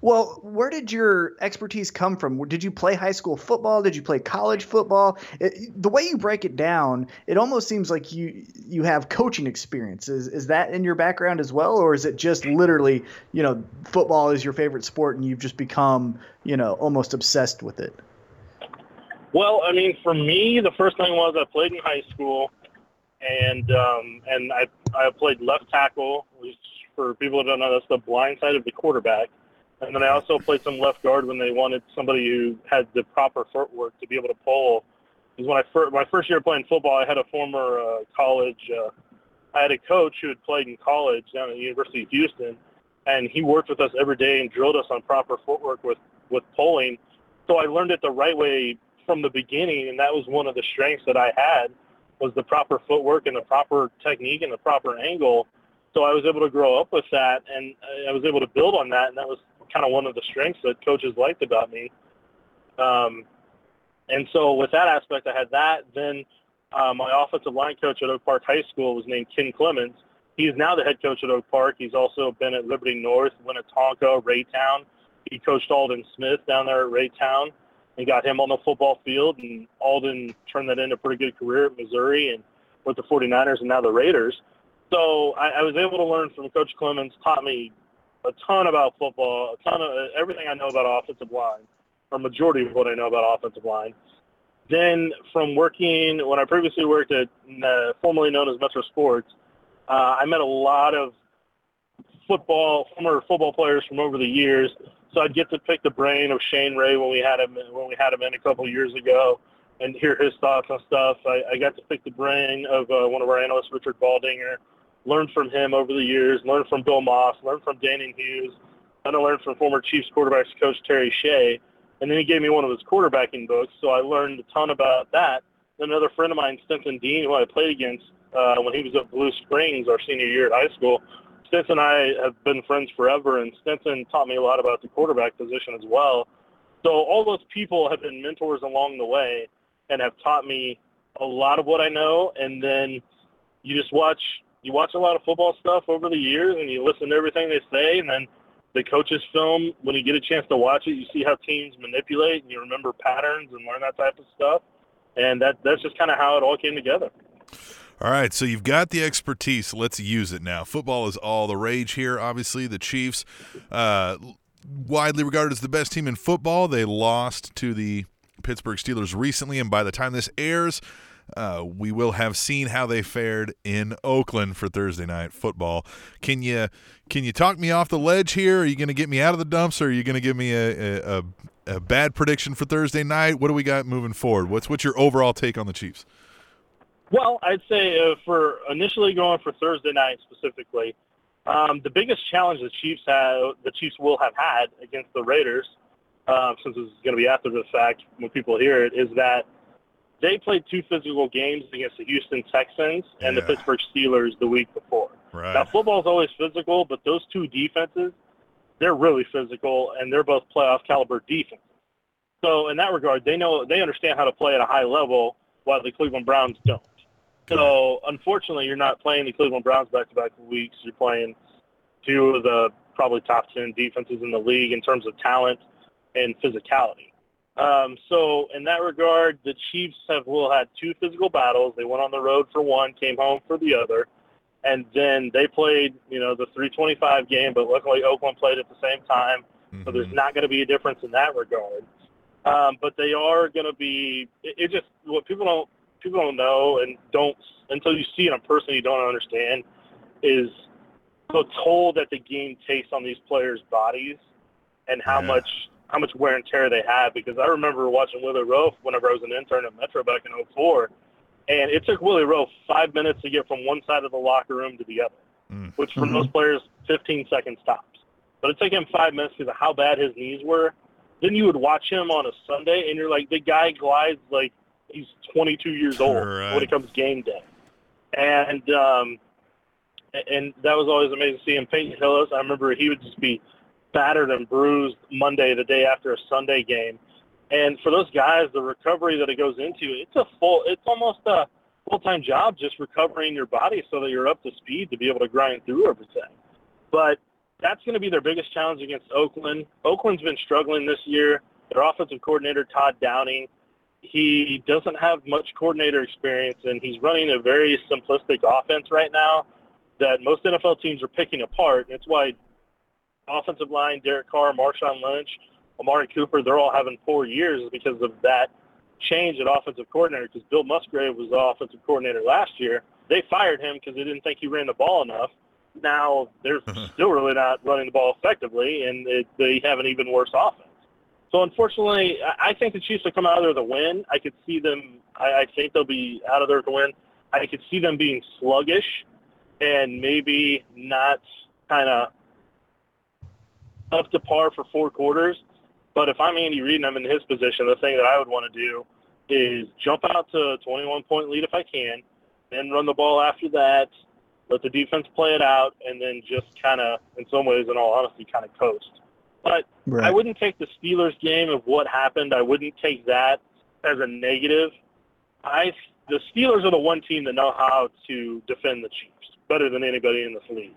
Well, where did your expertise come from? Did you play high school football? Did you play college football? The way you break it down, it almost seems like you have coaching experience. Is that in your background as well, or is it just literally, you know, football is your favorite sport and you've just become, you know, almost obsessed with it? Well, I mean, for me, the first thing was I played in high school, and I played left tackle, which for people who don't know, that's the blind side of the quarterback. And then I also played some left guard when they wanted somebody who had the proper footwork to be able to pull. Because when my first year playing football, I had a former college. I had a coach who had played in college down at the University of Houston, and he worked with us every day and drilled us on proper footwork with pulling. So I learned it the right way from the beginning, and that was one of the strengths that I had, was the proper footwork and the proper technique and the proper angle. So I was able to grow up with that, and I was able to build on that, and that was kind of one of the strengths that coaches liked about me. And so with that aspect, I had that. Then my offensive line coach at Oak Park High School was named Ken Clemens. He is now the head coach at Oak Park. He's also been at Liberty North, Minnetonka, Raytown. He coached Alden Smith down there at Raytown and got him on the football field, and Alden turned that into a pretty good career at Missouri and with the 49ers and now the Raiders. So I was able to learn from Coach Clemens, taught me a ton about football, a ton of everything I know about offensive line, or majority of what I know about offensive line. Then from working, when I previously worked at formerly known as Metro Sports, I met a lot of former football players from over the years. So I'd get to pick the brain of Shane Ray when we had him in a couple of years ago, and hear his thoughts on stuff. I got to pick the brain of one of our analysts, Richard Baldinger. Learned from him over the years, learned from Bill Moss, learned from Danny Hughes, I learned from former Chiefs quarterbacks coach Terry Shea, and then he gave me one of his quarterbacking books, so I learned a ton about that. Then another friend of mine, Stinson Dean, who I played against when he was at Blue Springs our senior year at high school, Stinson and I have been friends forever, and Stinson taught me a lot about the quarterback position as well. So all those people have been mentors along the way and have taught me a lot of what I know, and then you just watch a lot of football stuff over the years, and you listen to everything they say, and then the coaches film, when you get a chance to watch it, you see how teams manipulate, and you remember patterns and learn that type of stuff. And that's just kind of how it all came together. All right, so you've got the expertise. Let's use it now. Football is all the rage here, obviously. The Chiefs, widely regarded as the best team in football. They lost to the Pittsburgh Steelers recently, and by the time this airs, we will have seen how they fared in Oakland for Thursday night football. Can you talk me off the ledge here? Are you going to get me out of the dumps, or are you going to give me a bad prediction for Thursday night? What do we got moving forward? What's your overall take on the Chiefs? Well, I'd say for initially going for Thursday night specifically, the biggest challenge the Chiefs will have had against the Raiders, since it's going to be after the fact when people hear it, is that they played two physical games against the Houston Texans and the Pittsburgh Steelers the week before. Right. Now, football's always physical, but those two defenses, they're really physical, and they're both playoff-caliber defenses. So in that regard, they understand how to play at a high level while the Cleveland Browns don't. So, unfortunately, you're not playing the Cleveland Browns back-to-back weeks. You're playing two of the probably top 10 defenses in the league in terms of talent and physicality. So in that regard, the Chiefs will have two physical battles. They went on the road for one, came home for the other, and then they played, the 3:25 game, but luckily Oakland played at the same time, so there's not going to be a difference in that regard. But they are going to be – it just – what people don't know and don't – until you see it in person you don't understand is the toll that the game takes on these players' bodies and how much wear and tear they have, because I remember watching Willie Roaf whenever I was an intern at Metro back in 2004, and it took Willie Roaf 5 minutes to get from one side of the locker room to the other, which for most players, 15 seconds tops. But it took him 5 minutes because of how bad his knees were. Then you would watch him on a Sunday, and you're like, the guy glides like he's 22 years old when it comes game day. And that was always amazing to see him. Peyton Hillis, I remember he would just be battered and bruised Monday, the day after a Sunday game. And for those guys, the recovery that it goes into, it's almost a full-time job just recovering your body so that you're up to speed to be able to grind through everything. But that's going to be their biggest challenge against Oakland. Oakland's been struggling this year. Their offensive coordinator, Todd Downing, he doesn't have much coordinator experience, and he's running a very simplistic offense right now that most NFL teams are picking apart. That's why offensive line, Derek Carr, Marshawn Lynch, Amari Cooper, they're all having poor years because of that change at offensive coordinator, because Bill Musgrave was the offensive coordinator last year. They fired him because they didn't think he ran the ball enough. Now they're still really not running the ball effectively, and they have an even worse offense. So, unfortunately, I think the Chiefs will come out of there to win. I could see them – I think they'll be out of there to win. I could see them being sluggish and maybe not kind of – up to par for four quarters. But if I'm Andy Reid and I'm in his position, the thing that I would want to do is jump out to a 21-point lead if I can, then run the ball after that, let the defense play it out, and then just kind of, in some ways, in all honesty, kind of coast. But I wouldn't take the Steelers game of what happened. I wouldn't take that as a negative. The Steelers are the one team that know how to defend the Chiefs better than anybody in this league.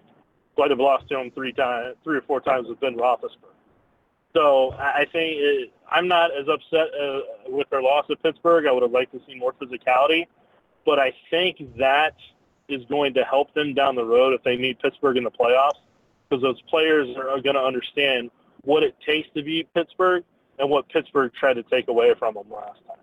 I'd have lost to him three or four times with Ben Roethlisberger. So I think I'm not as upset with their loss at Pittsburgh. I would have liked to see more physicality, but I think that is going to help them down the road if they meet Pittsburgh in the playoffs, because those players are going to understand what it takes to beat Pittsburgh and what Pittsburgh tried to take away from them last time.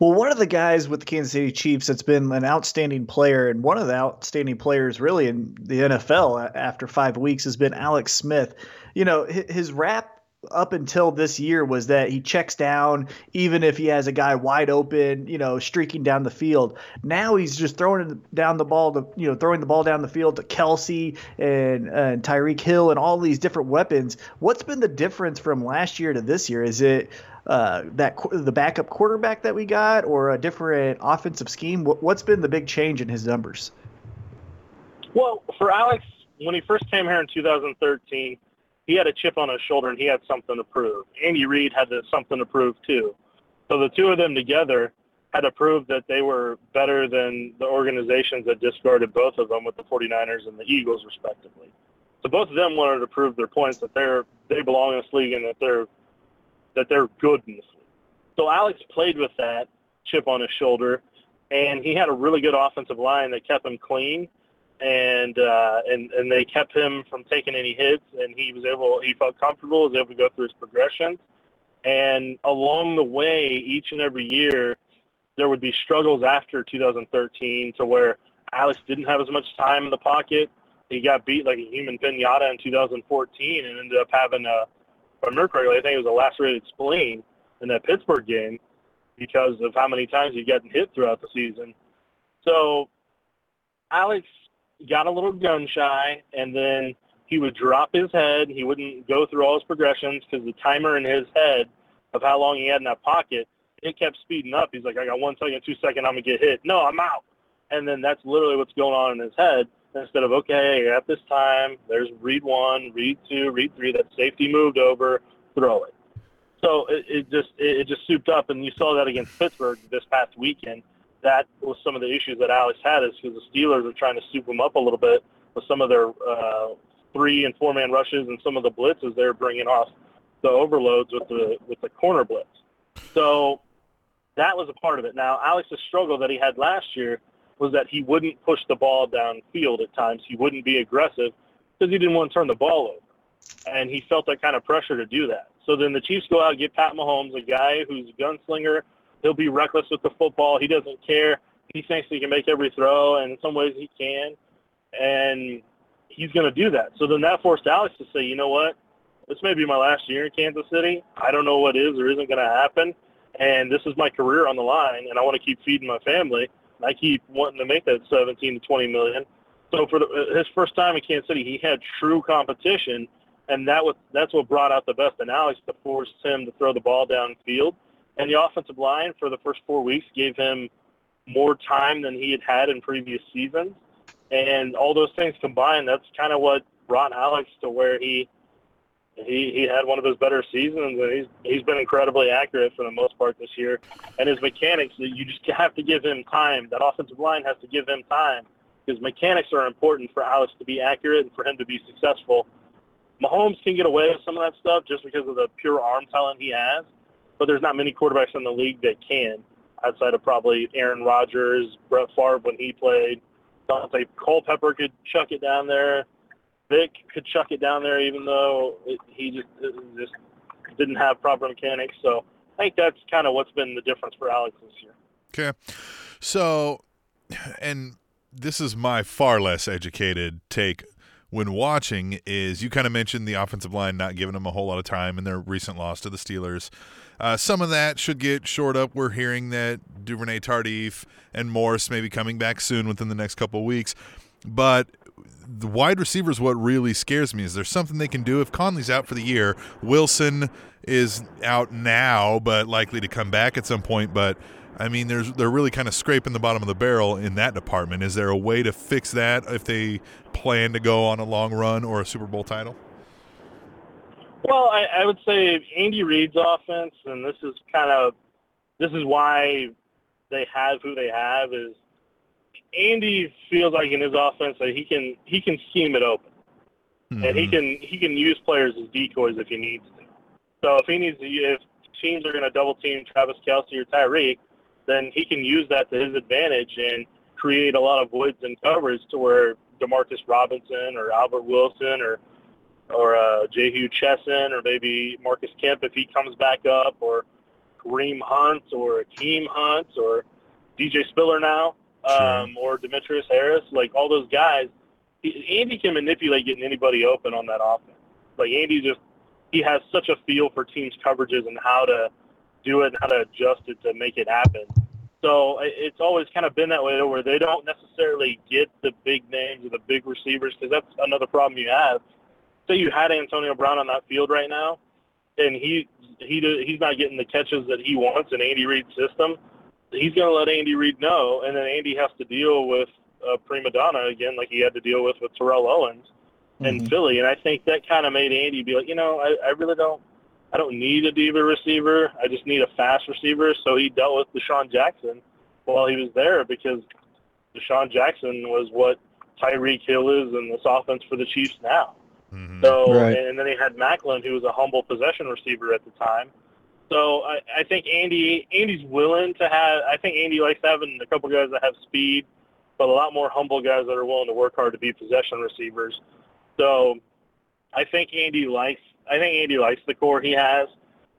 Well, one of the guys with the Kansas City Chiefs that's been an outstanding player, and one of the outstanding players really in the NFL after 5 weeks, has been Alex Smith. His rap up until this year was that he checks down even if he has a guy wide open, you know, streaking down the field. Now he's just throwing down the ball to, you know, throwing the ball down the field to Kelsey and Tyreek Hill and all these different weapons. What's been the difference from last year to this year? Is it the backup quarterback that we got, or a different offensive scheme? What's been the big change in his numbers? Well, for Alex, when he first came here in 2013, he had a chip on his shoulder and he had something to prove. Andy Reid had something to prove too. So the two of them together had to prove that they were better than the organizations that discarded both of them, with the 49ers and the Eagles respectively. So both of them wanted to prove their points, that they belong in this league and that they're good in this league. So Alex played with that chip on his shoulder, and he had a really good offensive line that kept him clean. And they kept him from taking any hits, and he felt comfortable, was able to go through his progressions. And along the way, each and every year, there would be struggles after 2013 to where Alex didn't have as much time in the pocket. He got beat like a human pinata in 2014 and ended up having if I remember correctly, I think it was a lacerated spleen in that Pittsburgh game because of how many times he'd gotten hit throughout the season. So Alex got a little gun shy, and then he would drop his head. He wouldn't go through all his progressions because the timer in his head of how long he had in that pocket, it kept speeding up. He's like, I got 1 second, 2 seconds, I'm going to get hit. No, I'm out. And then that's literally what's going on in his head. Instead of, okay, at this time, there's read one, read two, read three, that safety moved over, throw it. So it just souped up, and you saw that against Pittsburgh this past weekend. That was some of the issues that Alex had, is because the Steelers were trying to soup him up a little bit with some of their 3- and 4-man rushes and some of the blitzes they were bringing off the overloads with the corner blitz. So that was a part of it. Now, Alex's struggle that he had last year was that he wouldn't push the ball downfield at times. He wouldn't be aggressive because he didn't want to turn the ball over, and he felt that kind of pressure to do that. So then the Chiefs go out and get Pat Mahomes, a guy who's a gunslinger. He'll be reckless with the football. He doesn't care. He thinks he can make every throw, and in some ways he can, and he's going to do that. So then that forced Alex to say, you know what, this may be my last year in Kansas City. I don't know what is or isn't going to happen, and this is my career on the line, and I want to keep feeding my family. I keep wanting to make that $17 to $20 million. So for his first time in Kansas City, he had true competition, and that's what brought out the best in Alex to force him to throw the ball downfield. And the offensive line for the first 4 weeks gave him more time than he had in previous seasons. And all those things combined, that's kind of what brought Alex to where he had one of his better seasons. And he's been incredibly accurate for the most part this year. And his mechanics, you just have to give him time. That offensive line has to give him time because mechanics are important for Alex to be accurate and for him to be successful. Mahomes can get away with some of that stuff just because of the pure arm talent he has. But there's not many quarterbacks in the league that can, outside of probably Aaron Rodgers, Brett Favre when he played. Dante Culpepper could chuck it down there. Vic could chuck it down there, even though he just didn't have proper mechanics. So I think that's kind of what's been the difference for Alex this year. Okay. So, and this is my far less educated take when watching, is you kind of mentioned the offensive line not giving them a whole lot of time in their recent loss to the Steelers. Some of that should get shored up. We're hearing that Duvernay Tardif and Morse may be coming back soon within the next couple of weeks. But the wide receivers, what really scares me, is there's something they can do. If Conley's out for the year, Wilson is out now but likely to come back at some point. But, I mean, they're really kind of scraping the bottom of the barrel in that department. Is there a way to fix that if they plan to go on a long run or a Super Bowl title? Well, I would say Andy Reid's offense, and this is why they have who they have, is Andy feels like in his offense that he can scheme it open, mm-hmm. and he can use players as decoys if he needs to. So if teams are going to double team Travis Kelce or Tyreek, then he can use that to his advantage and create a lot of voids and coverage to where DeMarcus Robinson or Albert Wilson or Jehu Chesson or maybe Marcus Kemp if he comes back up, or Kareem Hunt or Akeem Hunt or DJ Spiller now, or Demetrius Harris, like all those guys. Andy can manipulate getting anybody open on that offense. Like Andy just he has such a feel for teams' coverages and how to do it and how to adjust it to make it happen. So it's always kind of been that way, where they don't necessarily get the big names or the big receivers, because that's another problem you have. Say you had Antonio Brown on that field right now, and he's not getting the catches that he wants in Andy Reid's system. He's going to let Andy Reid know, and then Andy has to deal with a prima donna again, like he had to deal with Terrell Owens in Philly. And I think that kind of made Andy be like, you know, I really don't need a diva receiver. I just need a fast receiver. So he dealt with Deshaun Jackson while he was there, because Deshaun Jackson was what Tyreek Hill is in this offense for the Chiefs now. Mm-hmm. So, right. And then they had Macklin, who was a humble possession receiver at the time. So I think Andy's willing to have – I think Andy likes having a couple guys that have speed, but a lot more humble guys that are willing to work hard to be possession receivers. So I think Andy likes the core he has,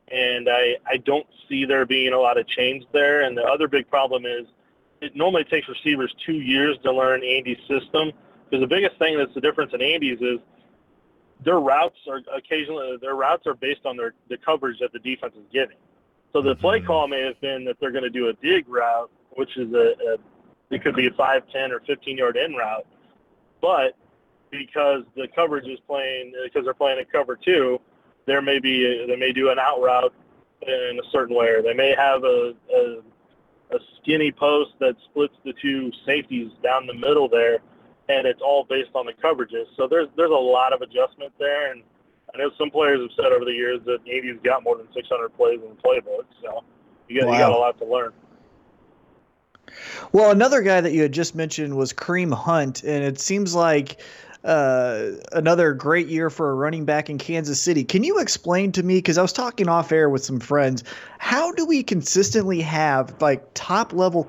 and I don't see there being a lot of change there. And the other big problem is it normally takes receivers 2 years to learn Andy's system, because the biggest thing that's the difference in Andy's is their routes are based on the coverage that the defense is giving. So the play call may have been that they're going to do a dig route, which is it could be a 5, 10, or 15-yard in route. But because they're playing a cover two, they may do an out route in a certain way, or they may have a skinny post that splits the two safeties down the middle there, and it's all based on the coverages. So there's a lot of adjustment there, and I know some players have said over the years that Andy's got more than 600 plays in the playbook, so you got a lot to learn. Well, another guy that you had just mentioned was Kareem Hunt, and it seems like another great year for a running back in Kansas City. Can you explain to me, because I was talking off air with some friends, how do we consistently have like top level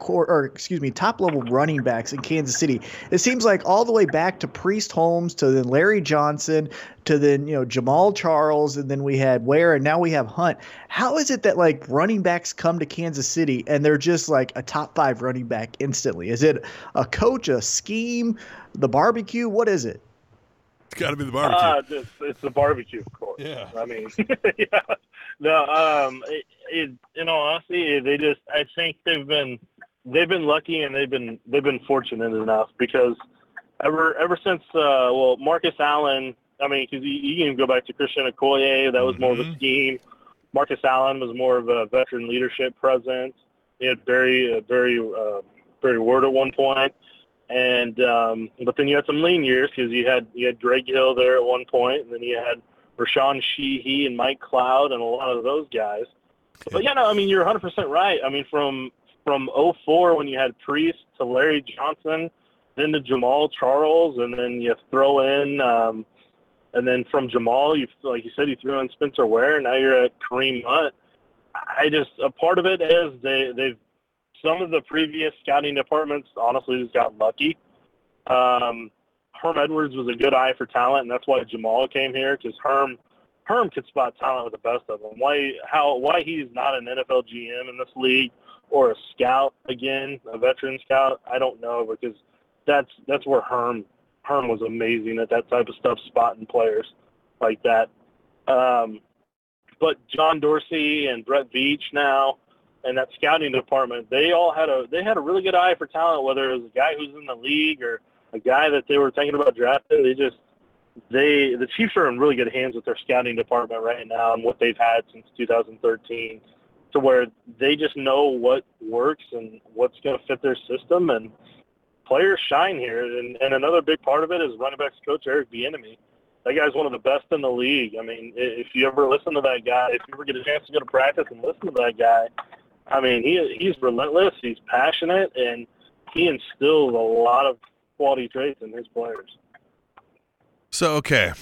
running backs in Kansas City? It seems like all the way back to Priest Holmes, to then Larry Johnson, to then, you know, Jamal Charles, and then we had Ware, and now we have Hunt. How is it that like running backs come to Kansas City and they're just like a top five running back instantly? Is it a coach, a scheme, the barbecue? What is it? It's got to be the barbecue. It's the barbecue, of course. Yeah. I mean, yeah. No. In all honesty, they just. I think they've been lucky, and they've been fortunate enough, because ever since Marcus Allen. I mean, because you can even go back to Christian Okoye. That was more of a scheme. Marcus Allen was more of a veteran leadership presence. He had Barry Ward at one point. And but then you had some lean years, because you had Greg Hill there at one point, and then you had Rashawn Sheehy and Mike Cloud and a lot of those guys. But yeah, no, I mean, you're 100% right. I mean, from 2004 when you had Priest to Larry Johnson, then to Jamal Charles, and then you throw in, and then from Jamal, you threw in Spencer Ware, and now you're at Kareem Hunt. A part of it is they've. Some of the previous scouting departments honestly just got lucky. Herm Edwards was a good eye for talent, and that's why Jamal came here, because Herm could spot talent with the best of them. Why he's not an NFL GM in this league, or a scout again, a veteran scout, I don't know, because that's where Herm was amazing at that type of stuff, spotting players like that. But John Dorsey and Brett Veach now. And that scouting department, they had a really good eye for talent, whether it was a guy who's in the league or a guy that they were thinking about drafting. The Chiefs are in really good hands with their scouting department right now, and what they've had since 2013, to where they just know what works and what's going to fit their system, and players shine here. And another big part of it is running backs coach Eric Bieniemy. That guy's one of the best in the league. I mean, if you ever listen to that guy, if you ever get a chance to go to practice and listen to that guy, I mean, he's relentless, he's passionate, and he instills a lot of quality traits in his players. So, okay,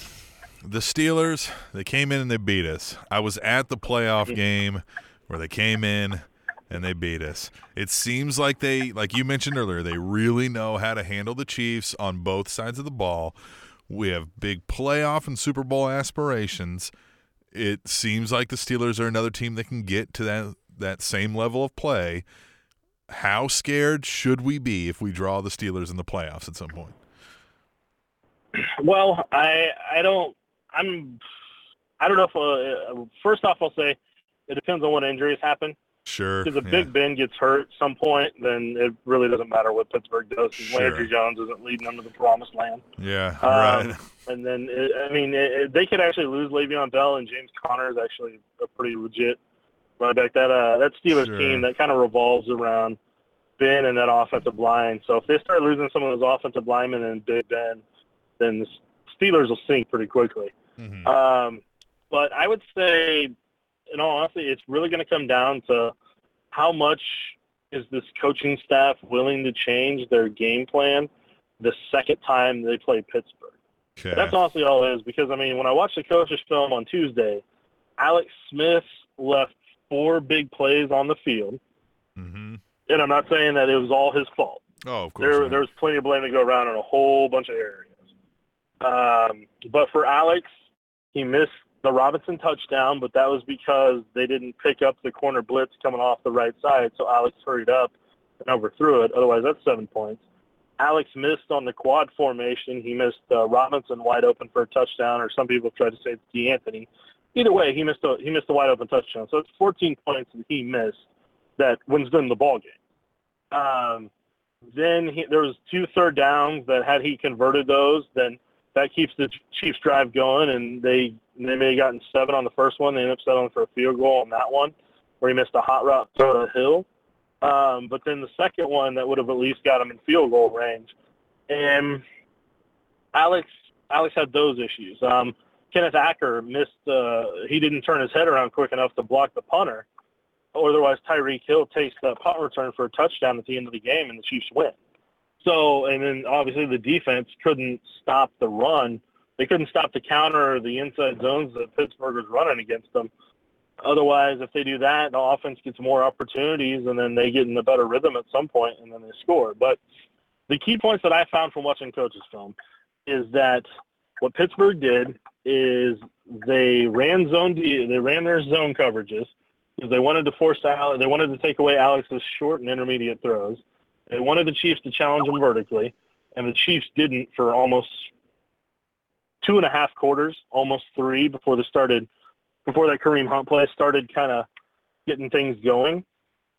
the Steelers, they came in and they beat us. I was at the playoff game where they came in and they beat us. It seems like they, like you mentioned earlier, they really know how to handle the Chiefs on both sides of the ball. We have big playoff and Super Bowl aspirations. It seems like the Steelers are another team that can get to that same level of play. How scared should we be if we draw the Steelers in the playoffs at some point? Well, I don't. I'm I don't know if first off, I'll say it depends on what injuries happen. Sure. Because if Big Ben gets hurt at some point, then it really doesn't matter what Pittsburgh does. Sure. Landry Jones isn't leading them to the promised land. Yeah, right. And then, they could actually lose Le'Veon Bell, and James Conner is actually a pretty legit running back. That Steelers team, that kind of revolves around Ben and that offensive line. So if they start losing some of those offensive linemen and Big Ben, then the Steelers will sink pretty quickly. Mm-hmm. But I would say – in all honesty, it's really going to come down to how much is this coaching staff willing to change their game plan the second time they play Pittsburgh. Okay. That's honestly all it is because, when I watched the coach's film on Tuesday, Alex Smith left 4 big plays on the field. Mm-hmm. And I'm not saying that it was all his fault. Oh, of course. There was plenty of blame to go around in a whole bunch of areas. But for Alex, he missed the Robinson touchdown, but that was because they didn't pick up the corner blitz coming off the right side, so Alex hurried up and overthrew it. Otherwise, that's 7 points. Alex missed on the quad formation. He missed Robinson wide open for a touchdown, or some people try to say it's DeAnthony. Either way, he missed a wide open touchdown. So it's 14 points that he missed that wins them the ball game. Then there was 2 third downs that had he converted those, then that keeps the Chiefs drive going, and they may have gotten 7 on the first one. They ended up settling for a field goal on that one where he missed a hot route to Hill. But then the second one that would have at least got him in field goal range. And Alex had those issues. Kenneth Acker missed he didn't turn his head around quick enough to block the punter. Otherwise, Tyreek Hill takes that punt return for a touchdown at the end of the game, and the Chiefs win. So, and then obviously the defense couldn't stop the run. They couldn't stop the counter or the inside zones that Pittsburgh was running against them. Otherwise, if they do that, the offense gets more opportunities, and then they get in a better rhythm at some point, and then they score. But the key points that I found from watching coach's film is that what Pittsburgh did is they ran their zone coverages because they wanted to they wanted to take away Alex's short and intermediate throws. They wanted the Chiefs to challenge them vertically, and the Chiefs didn't for almost 2.5 quarters, almost 3 before that Kareem Hunt play started kind of getting things going.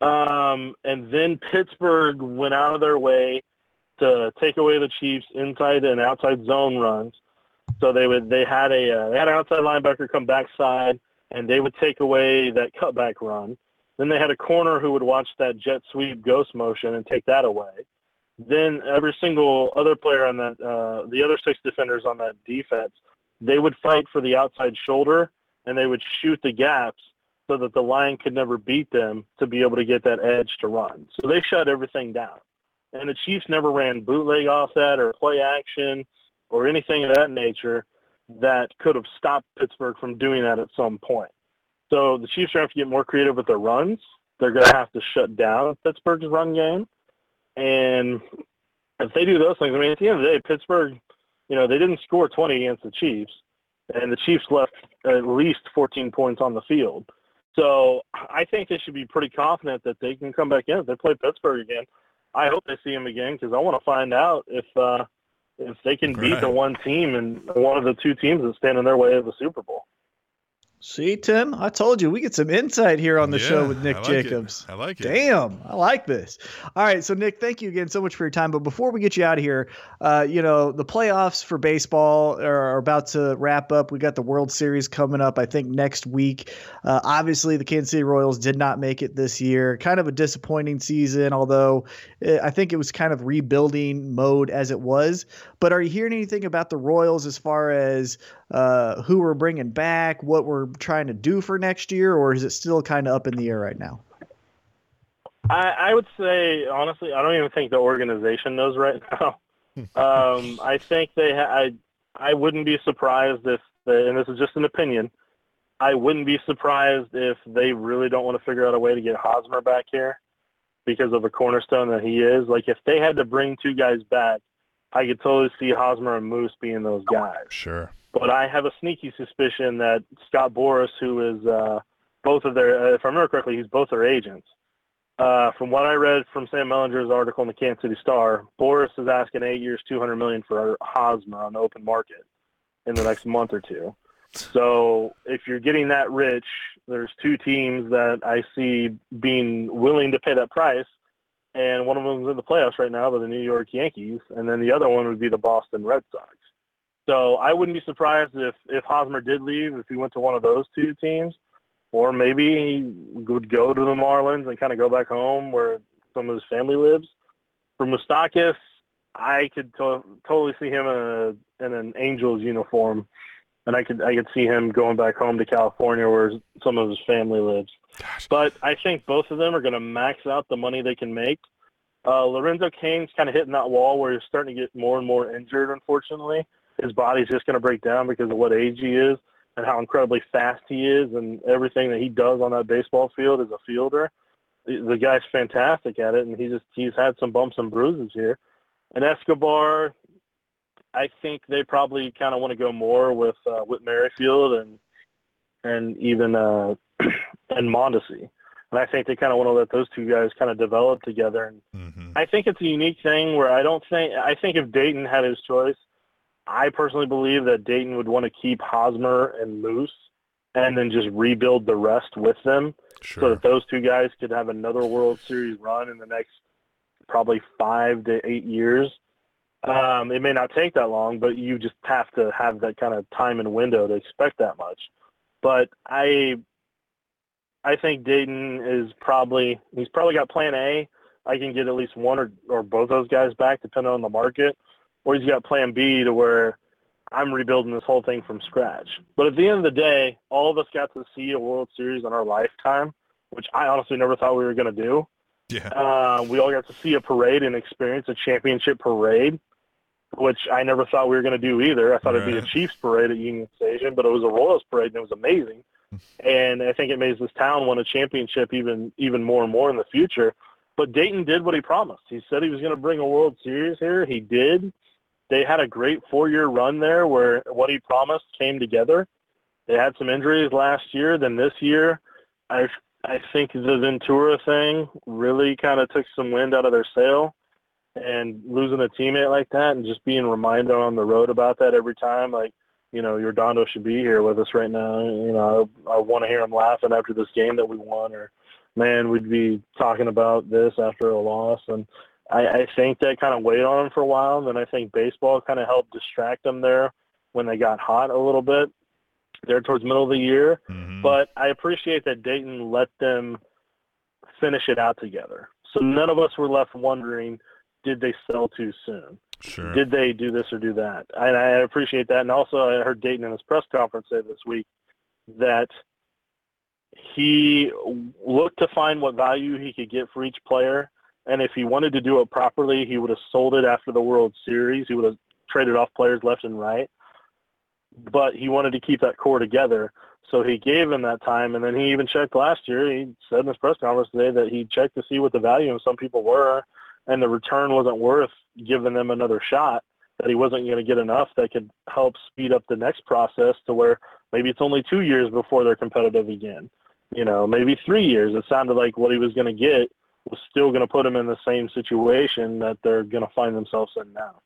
And then Pittsburgh went out of their way to take away the Chiefs' inside and outside zone runs. So they had an outside linebacker come backside, and they would take away that cutback run. Then they had a corner who would watch that jet sweep ghost motion and take that away. Then every single other player on that, the other 6 defenders on that defense, they would fight for the outside shoulder, and they would shoot the gaps so that the line could never beat them to be able to get that edge to run. So they shut everything down. And the Chiefs never ran bootleg off that or play action or anything of that nature that could have stopped Pittsburgh from doing that at some point. So the Chiefs are going to have to get more creative with their runs. They're going to have to shut down Pittsburgh's run game. And if they do those things, at the end of the day, Pittsburgh, they didn't score 20 against the Chiefs, and the Chiefs left at least 14 points on the field. So I think they should be pretty confident that they can come back in if they play Pittsburgh again. I hope they see them again because I want to find out if they can beat the one team and one of the two teams that stand in their way of the Super Bowl. See, Tim, I told you we get some insight here on the show with Nick Jacobs. I like it. Damn, I like this. All right, so Nick, thank you again so much for your time. But before we get you out of here, the playoffs for baseball are about to wrap up. We got the World Series coming up, I think, next week. Obviously, the Kansas City Royals did not make it this year. Kind of a disappointing season, although I think it was kind of rebuilding mode as it was. But are you hearing anything about the Royals as far as who we're bringing back, what we're trying to do for next year, or is it still kind of up in the air right now? I would say, honestly, I don't even think the organization knows right now. I think I wouldn't be surprised if, and this is just an opinion, I wouldn't be surprised if they really don't want to figure out a way to get Hosmer back here because of a cornerstone that he is. Like, if they had to bring 2 guys back, I could totally see Hosmer and Moose being those guys. Sure. But I have a sneaky suspicion that Scott Boras, who is both of their – if I remember correctly, he's both their agents. From what I read from Sam Mellinger's article in the Kansas City Star, Boras is asking 8 years, $200 million for Hosmer on the open market in the next month or two. So if you're getting that rich, there's two teams that I see being willing to pay that price, and one of them is in the playoffs right now, they're the New York Yankees, and then the other one would be the Boston Red Sox. So I wouldn't be surprised if Hosmer did leave, if he went to one of those two teams, or maybe he would go to the Marlins and kind of go back home where some of his family lives. For Moustakas, I could totally see him in an Angels uniform. And I could see him going back home to California where some of his family lives. Gosh. But I think both of them are going to max out the money they can make. Lorenzo Cain's kind of hitting that wall where he's starting to get more and more injured, unfortunately. His body's just going to break down because of what age he is and how incredibly fast he is, and everything that he does on that baseball field as a fielder. The guy's fantastic at it, and he's had some bumps and bruises here. And Escobar, I think they probably kind of want to go more with Whit Merrifield and even and Mondesi. And I think they kind of want to let those two guys kind of develop together. And I think it's a unique thing where I think if Dayton had his choice, I personally believe that Dayton would want to keep Hosmer and Moose and then just rebuild the rest with them so that those two guys could have another World Series run in the next probably 5 to 8 years. It may not take that long, but you just have to have that kind of time and window to expect that much. But I think Dayton is he's probably got plan A. I can get at least one or both those guys back depending on the market. Or he's got plan B to where I'm rebuilding this whole thing from scratch. But at the end of the day, all of us got to see a World Series in our lifetime, which I honestly never thought we were going to do. Yeah. We all got to see a parade and experience a championship parade, which I never thought we were going to do either. I thought it'd be a Chiefs parade at Union Station, but it was a Royals parade, and it was amazing. And I think it made this town win a championship even more and more in the future. But Dayton did what he promised. He said he was going to bring a World Series here. He did. They had a great 4-year run there where what he promised came together. They had some injuries last year. Then this year, I think the Ventura thing really kind of took some wind out of their sail, and losing a teammate like that and just being reminded on the road about that every time, like, you know, Yordondo should be here with us right now. You know, I want to hear him laughing after this game that we won, or, man, we'd be talking about this after a loss. And I think that kind of weighed on him for a while, and then I think baseball kind of helped distract them there when they got hot a little bit there towards the middle of the year. But I appreciate that Dayton let them finish it out together. So none of us were left wondering, did they sell too soon? Sure. Did they do this or do that? And I appreciate that. And also I heard Dayton in his press conference say this week that he looked to find what value he could get for each player. And if he wanted to do it properly, he would have sold it after the World Series. He would have traded off players left and right. But he wanted to keep that core together, so he gave him that time. And then he even checked last year. He said in his press conference today that he checked to see what the value of some people were, and the return wasn't worth giving them another shot, that he wasn't going to get enough that could help speed up the next process to where maybe it's only 2 years before they're competitive again. You know, maybe 3 years. It sounded like what he was going to get was still going to put them in the same situation that they're going to find themselves in now.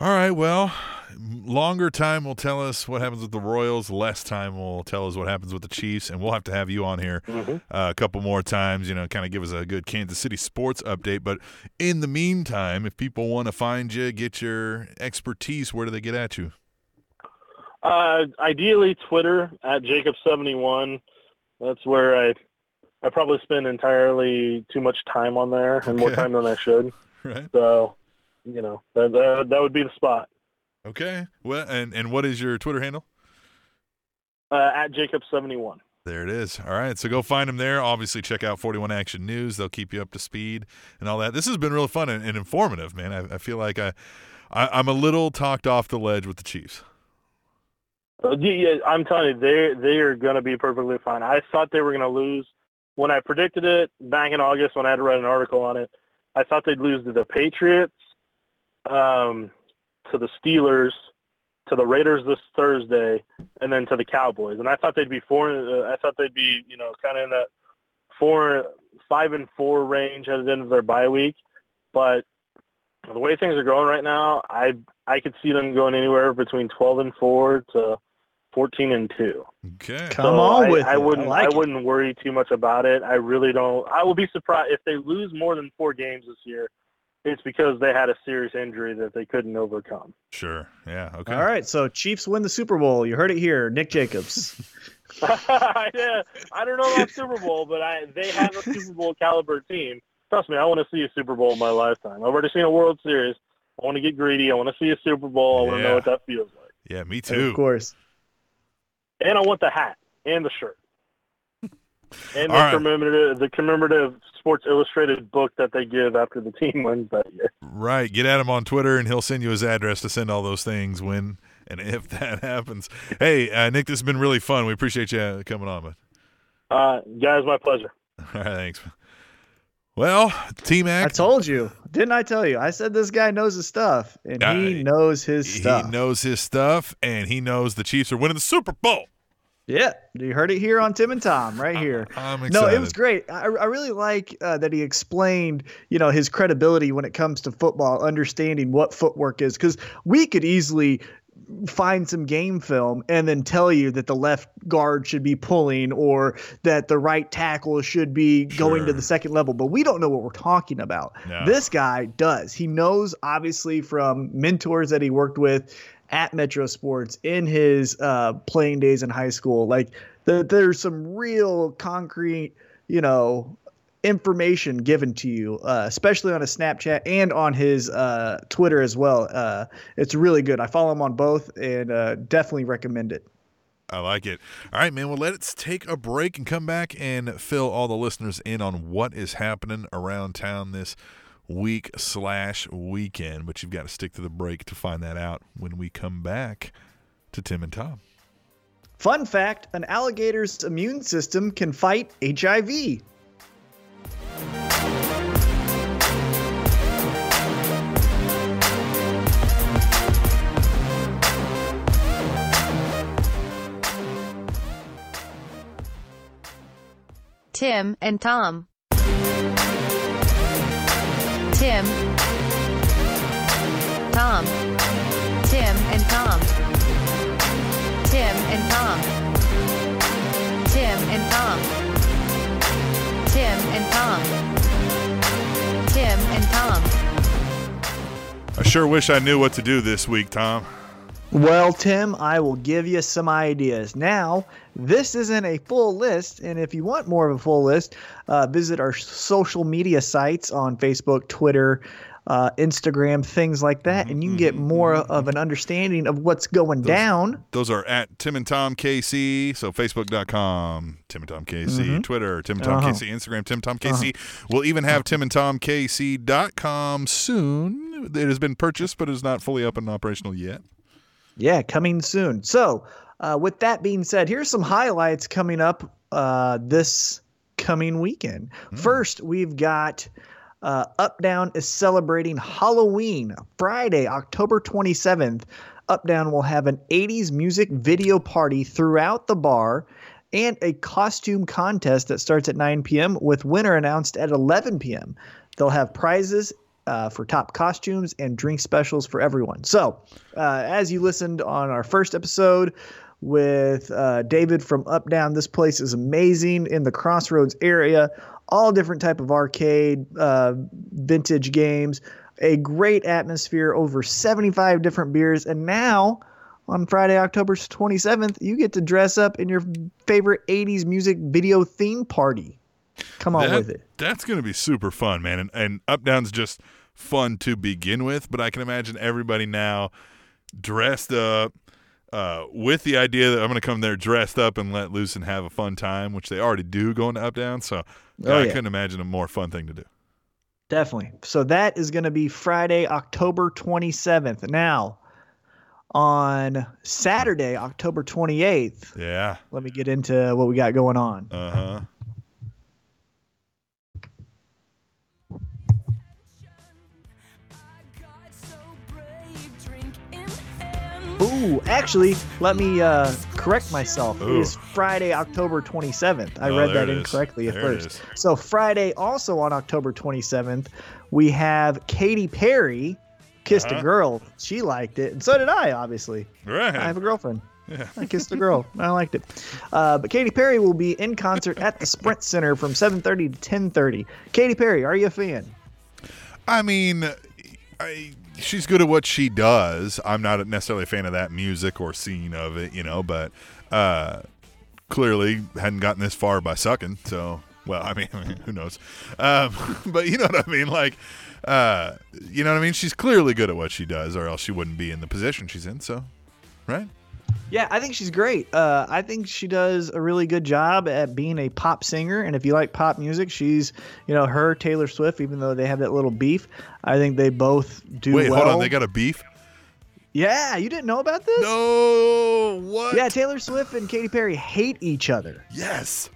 All right, well, longer time will tell us what happens with the Royals. Less time will tell us what happens with the Chiefs, and we'll have to have you on here a couple more times, you know, kind of give us a good Kansas City sports update. But in the meantime, if people want to find you, get your expertise, where do they get at you? Ideally, Twitter, at Jacob71. That's where I probably spend entirely too much time on there, and more time than I should. Right. So, you know, that would be the spot. Okay. Well, and what is your Twitter handle? At Jacob71. There it is. All right. So go find him there. Obviously, check out 41 Action News. They'll keep you up to speed and all that. This has been really fun and informative, man. I feel like I'm a little talked off the ledge with the Chiefs. Yeah, I'm telling you, they are going to be perfectly fine. I thought they were going to lose. When I predicted it back in August when I had to write an article on it, I thought they'd lose to the Patriots, to the Steelers, to the Raiders this Thursday, and then to the Cowboys. And I thought they'd be kind of in that 5-4 range at the end of their bye week. But the way things are going right now, I could see them going anywhere between 12-4 to 14-2. Okay. Come on with it. I wouldn't worry too much about it. I really don't. I will be surprised if they lose more than 4 games this year. It's because they had a serious injury that they couldn't overcome. Sure. Yeah. Okay. All right. So Chiefs win the Super Bowl. You heard it here. Nick Jacobs. Yeah, I don't know about Super Bowl, but they have a Super Bowl caliber team. Trust me, I want to see a Super Bowl in my lifetime. I've already seen a World Series. I want to get greedy. I want to see a Super Bowl. I want to know what that feels like. Yeah, me too. And of course. And I want the hat and the shirt. And the commemorative Sports Illustrated book that they give after the team wins that year. Right. Get at him on Twitter, and he'll send you his address to send all those things when and if that happens. Hey, Nick, this has been really fun. We appreciate you coming on. But guys, my pleasure. All right, thanks. Well, T-Mac. I told you. Didn't I tell you? I said this guy knows his stuff, and he knows his stuff. He knows his stuff, and he knows the Chiefs are winning the Super Bowl. Yeah, you heard it here on Tim and Tom, right here. I'm excited. No, it was great. I really like that he explained, his credibility when it comes to football, understanding what footwork is, because we could easily find some game film and then tell you that the left guard should be pulling or that the right tackle should be going to the second level, but we don't know what we're talking about. No. This guy does. He knows, obviously, from mentors that he worked with at Metro Sports in his playing days in high school. Like there's some real concrete, information given to you, especially on his Snapchat and on his Twitter as well. It's really good. I follow him on both and definitely recommend it. I like it. All right, man. Well, let's take a break and come back and fill all the listeners in on what is happening around town this week/weekend, but you've got to stick to the break to find that out when we come back to Tim and Tom. Fun fact, an alligator's immune system can fight HIV. Tim and Tom. Tim, Tom, Tim and Tom, Tim and Tom, Tim and Tom, Tim and Tom, Tim and Tom. I sure wish I knew what to do this week, Tom. Well, Tim, I will give you some ideas. Now, this isn't a full list, and if you want more of a full list, visit our social media sites on Facebook, Twitter, Instagram, things like that, and you can get more of an understanding of what's going down. Those are at Tim and Tom KC, so Facebook.com, Tim and Tom KC, Twitter, Tim and Tom KC, Instagram, Tim and Tom KC. We'll even have Tim and Tom KC.com soon. It has been purchased, but it is not fully up and operational yet. Yeah, coming soon. So with that being said, here's some highlights coming up this coming weekend. First, we've got Updown is celebrating Halloween. Friday, October 27th, Updown will have an 80s music video party throughout the bar and a costume contest that starts at 9 p.m. with winner announced at 11 p.m. They'll have prizes for top costumes and drink specials for everyone. So as you listened on our first episode with David from Updown, this place is amazing in the Crossroads area, all different type of arcade, vintage games, a great atmosphere, over 75 different beers. And now on Friday, October 27th, you get to dress up in your favorite 80s music video theme party. Come on with it. That's going to be super fun, man. And Updown's just fun to begin with, but I can imagine everybody now dressed up with the idea that I'm going to come there dressed up and let loose and have a fun time, which they already do going to Updown. So I couldn't imagine a more fun thing to do. Definitely. So that is going to be Friday, October 27th. Now, on Saturday, October 28th, let me get into what we got going on. Ooh, actually, let me correct myself. Ooh. It is Friday, October 27th. I read that incorrectly at first. So Friday, also on October 27th, we have Katy Perry kissed a girl. She liked it, and so did I, obviously. Right. I have a girlfriend. Yeah. I kissed a girl. I liked it. But Katy Perry will be in concert at the Sprint Center from 7:30 to 10:30. Katy Perry, are you a fan? I mean, she's good at what she does. I'm not necessarily a fan of that music or scene of it, you know, but clearly hadn't gotten this far by sucking. So, well, I mean who knows? But you know what I mean? Like, you know what I mean? She's clearly good at what she does, or else she wouldn't be in the position she's in. So, right? Yeah, I think she's great. I think she does a really good job at being a pop singer. And if you like pop music, she's, you know, her, Taylor Swift, even though they have that little beef, I think they both do well. Wait, hold on. They got a beef? Yeah, you didn't know about this? No, what? Yeah, Taylor Swift and Katy Perry hate each other. Yes.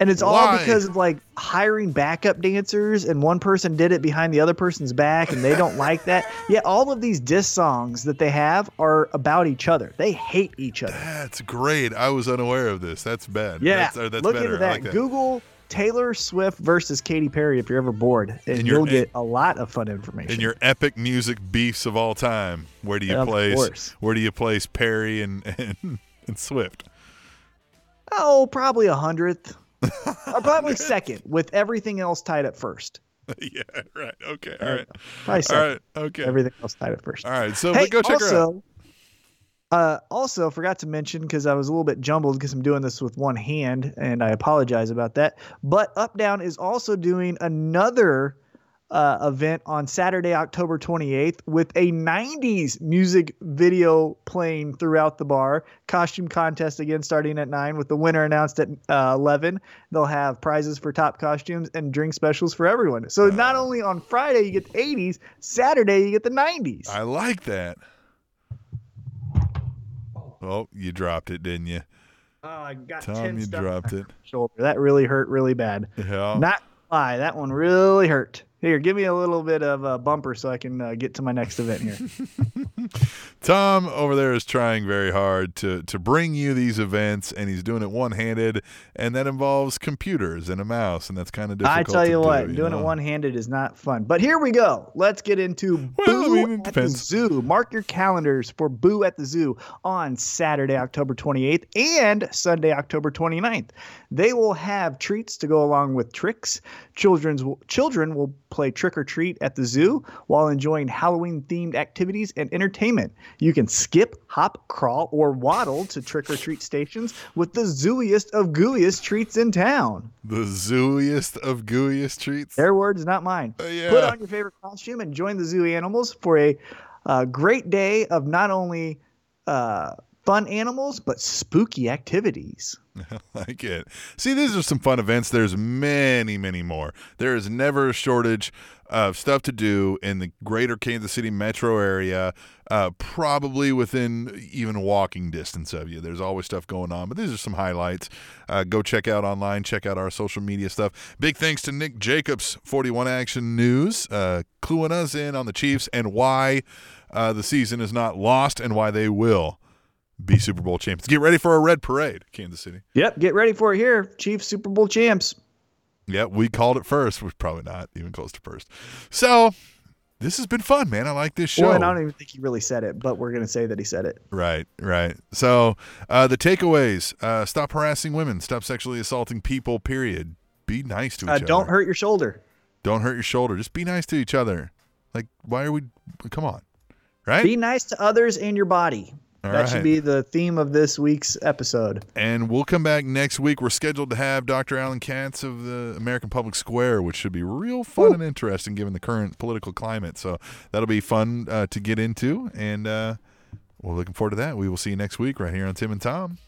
And it's all because of, like, hiring backup dancers, and one person did it behind the other person's back, and they don't like that. Yeah, all of these diss songs that they have are about each other. They hate each other. That's great. I was unaware of this. That's bad. Yeah, that's look better. Into that. I like that. Google Taylor Swift versus Katy Perry if you're ever bored, and you'll get a lot of fun information. And your epic music beefs of all time. Where do you place Perry and Swift? Oh, probably 100th. Probably second, with everything else tied at first. Yeah, right. Okay. All right. Probably second. All right. Okay. Everything else tied at first. All right. So hey, go check her out. Also, forgot to mention, because I was a little bit jumbled because I'm doing this with one hand, and I apologize about that. But UpDown is also doing another event on Saturday, October 28th, with a 90s music video playing throughout the bar. Costume contest again starting at 9, with the winner announced at 11. They'll have prizes for top costumes and drink specials for everyone. So not only on Friday you get the 80s, Saturday you get the 90s. I like that. Oh, you dropped it, didn't you? Oh, I got Tom, 10 you dropped it. Shoulder. That really hurt really bad. Yeah. Not lie, that one really hurt. Here, give me a little bit of a bumper so I can get to my next event here. Tom over there is trying very hard to bring you these events, and he's doing it one-handed, and that involves computers and a mouse, and that's kind of difficult. I tell you what, doing it one-handed is not fun. But here we go. Let's get into Boo at the Zoo. Mark your calendars for Boo at the Zoo on Saturday, October 28th, and Sunday, October 29th. They will have treats to go along with tricks. Children will play trick or treat at the zoo while enjoying Halloween-themed activities and entertainment. You can skip, hop, crawl, or waddle to trick or treat stations with the zooiest of gooiest treats in town. The zooiest of gooiest treats? Their words, not mine. Yeah. Put on your favorite costume and join the zoo animals for a great day of not only fun animals, but spooky activities. I like it. See, these are some fun events. There's many, many more. There is never a shortage of stuff to do in the greater Kansas City metro area, probably within even walking distance of you. There's always stuff going on, but these are some highlights. Go check out online. Check out our social media stuff. Big thanks to Nick Jacobs, 41 Action News, cluing us in on the Chiefs and why the season is not lost and why they will be Super Bowl champions. Get ready for a red parade, Kansas City. Yep, get ready for it here. Chiefs Super Bowl champs. Yeah, we called it first. We're probably not even close to first. So this has been fun, man. I like this show. Well, and I don't even think he really said it, but we're going to say that he said it. Right. So the takeaways, stop harassing women, stop sexually assaulting people, period. Be nice to each other. Don't hurt your shoulder. Just be nice to each other. Like, come on, right? Be nice to others and your body. That should be the theme of this week's episode. And we'll come back next week. We're scheduled to have Dr. Alan Katz of the American Public Square, which should be real fun and interesting given the current political climate. So that'll be fun to get into. And we're looking forward to that. We will see you next week right here on Tim and Tom.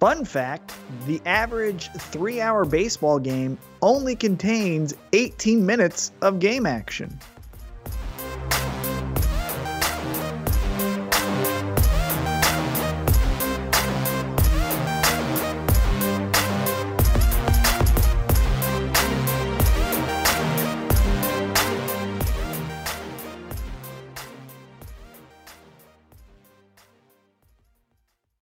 Fun fact, the average 3-hour baseball game only contains 18 minutes of game action.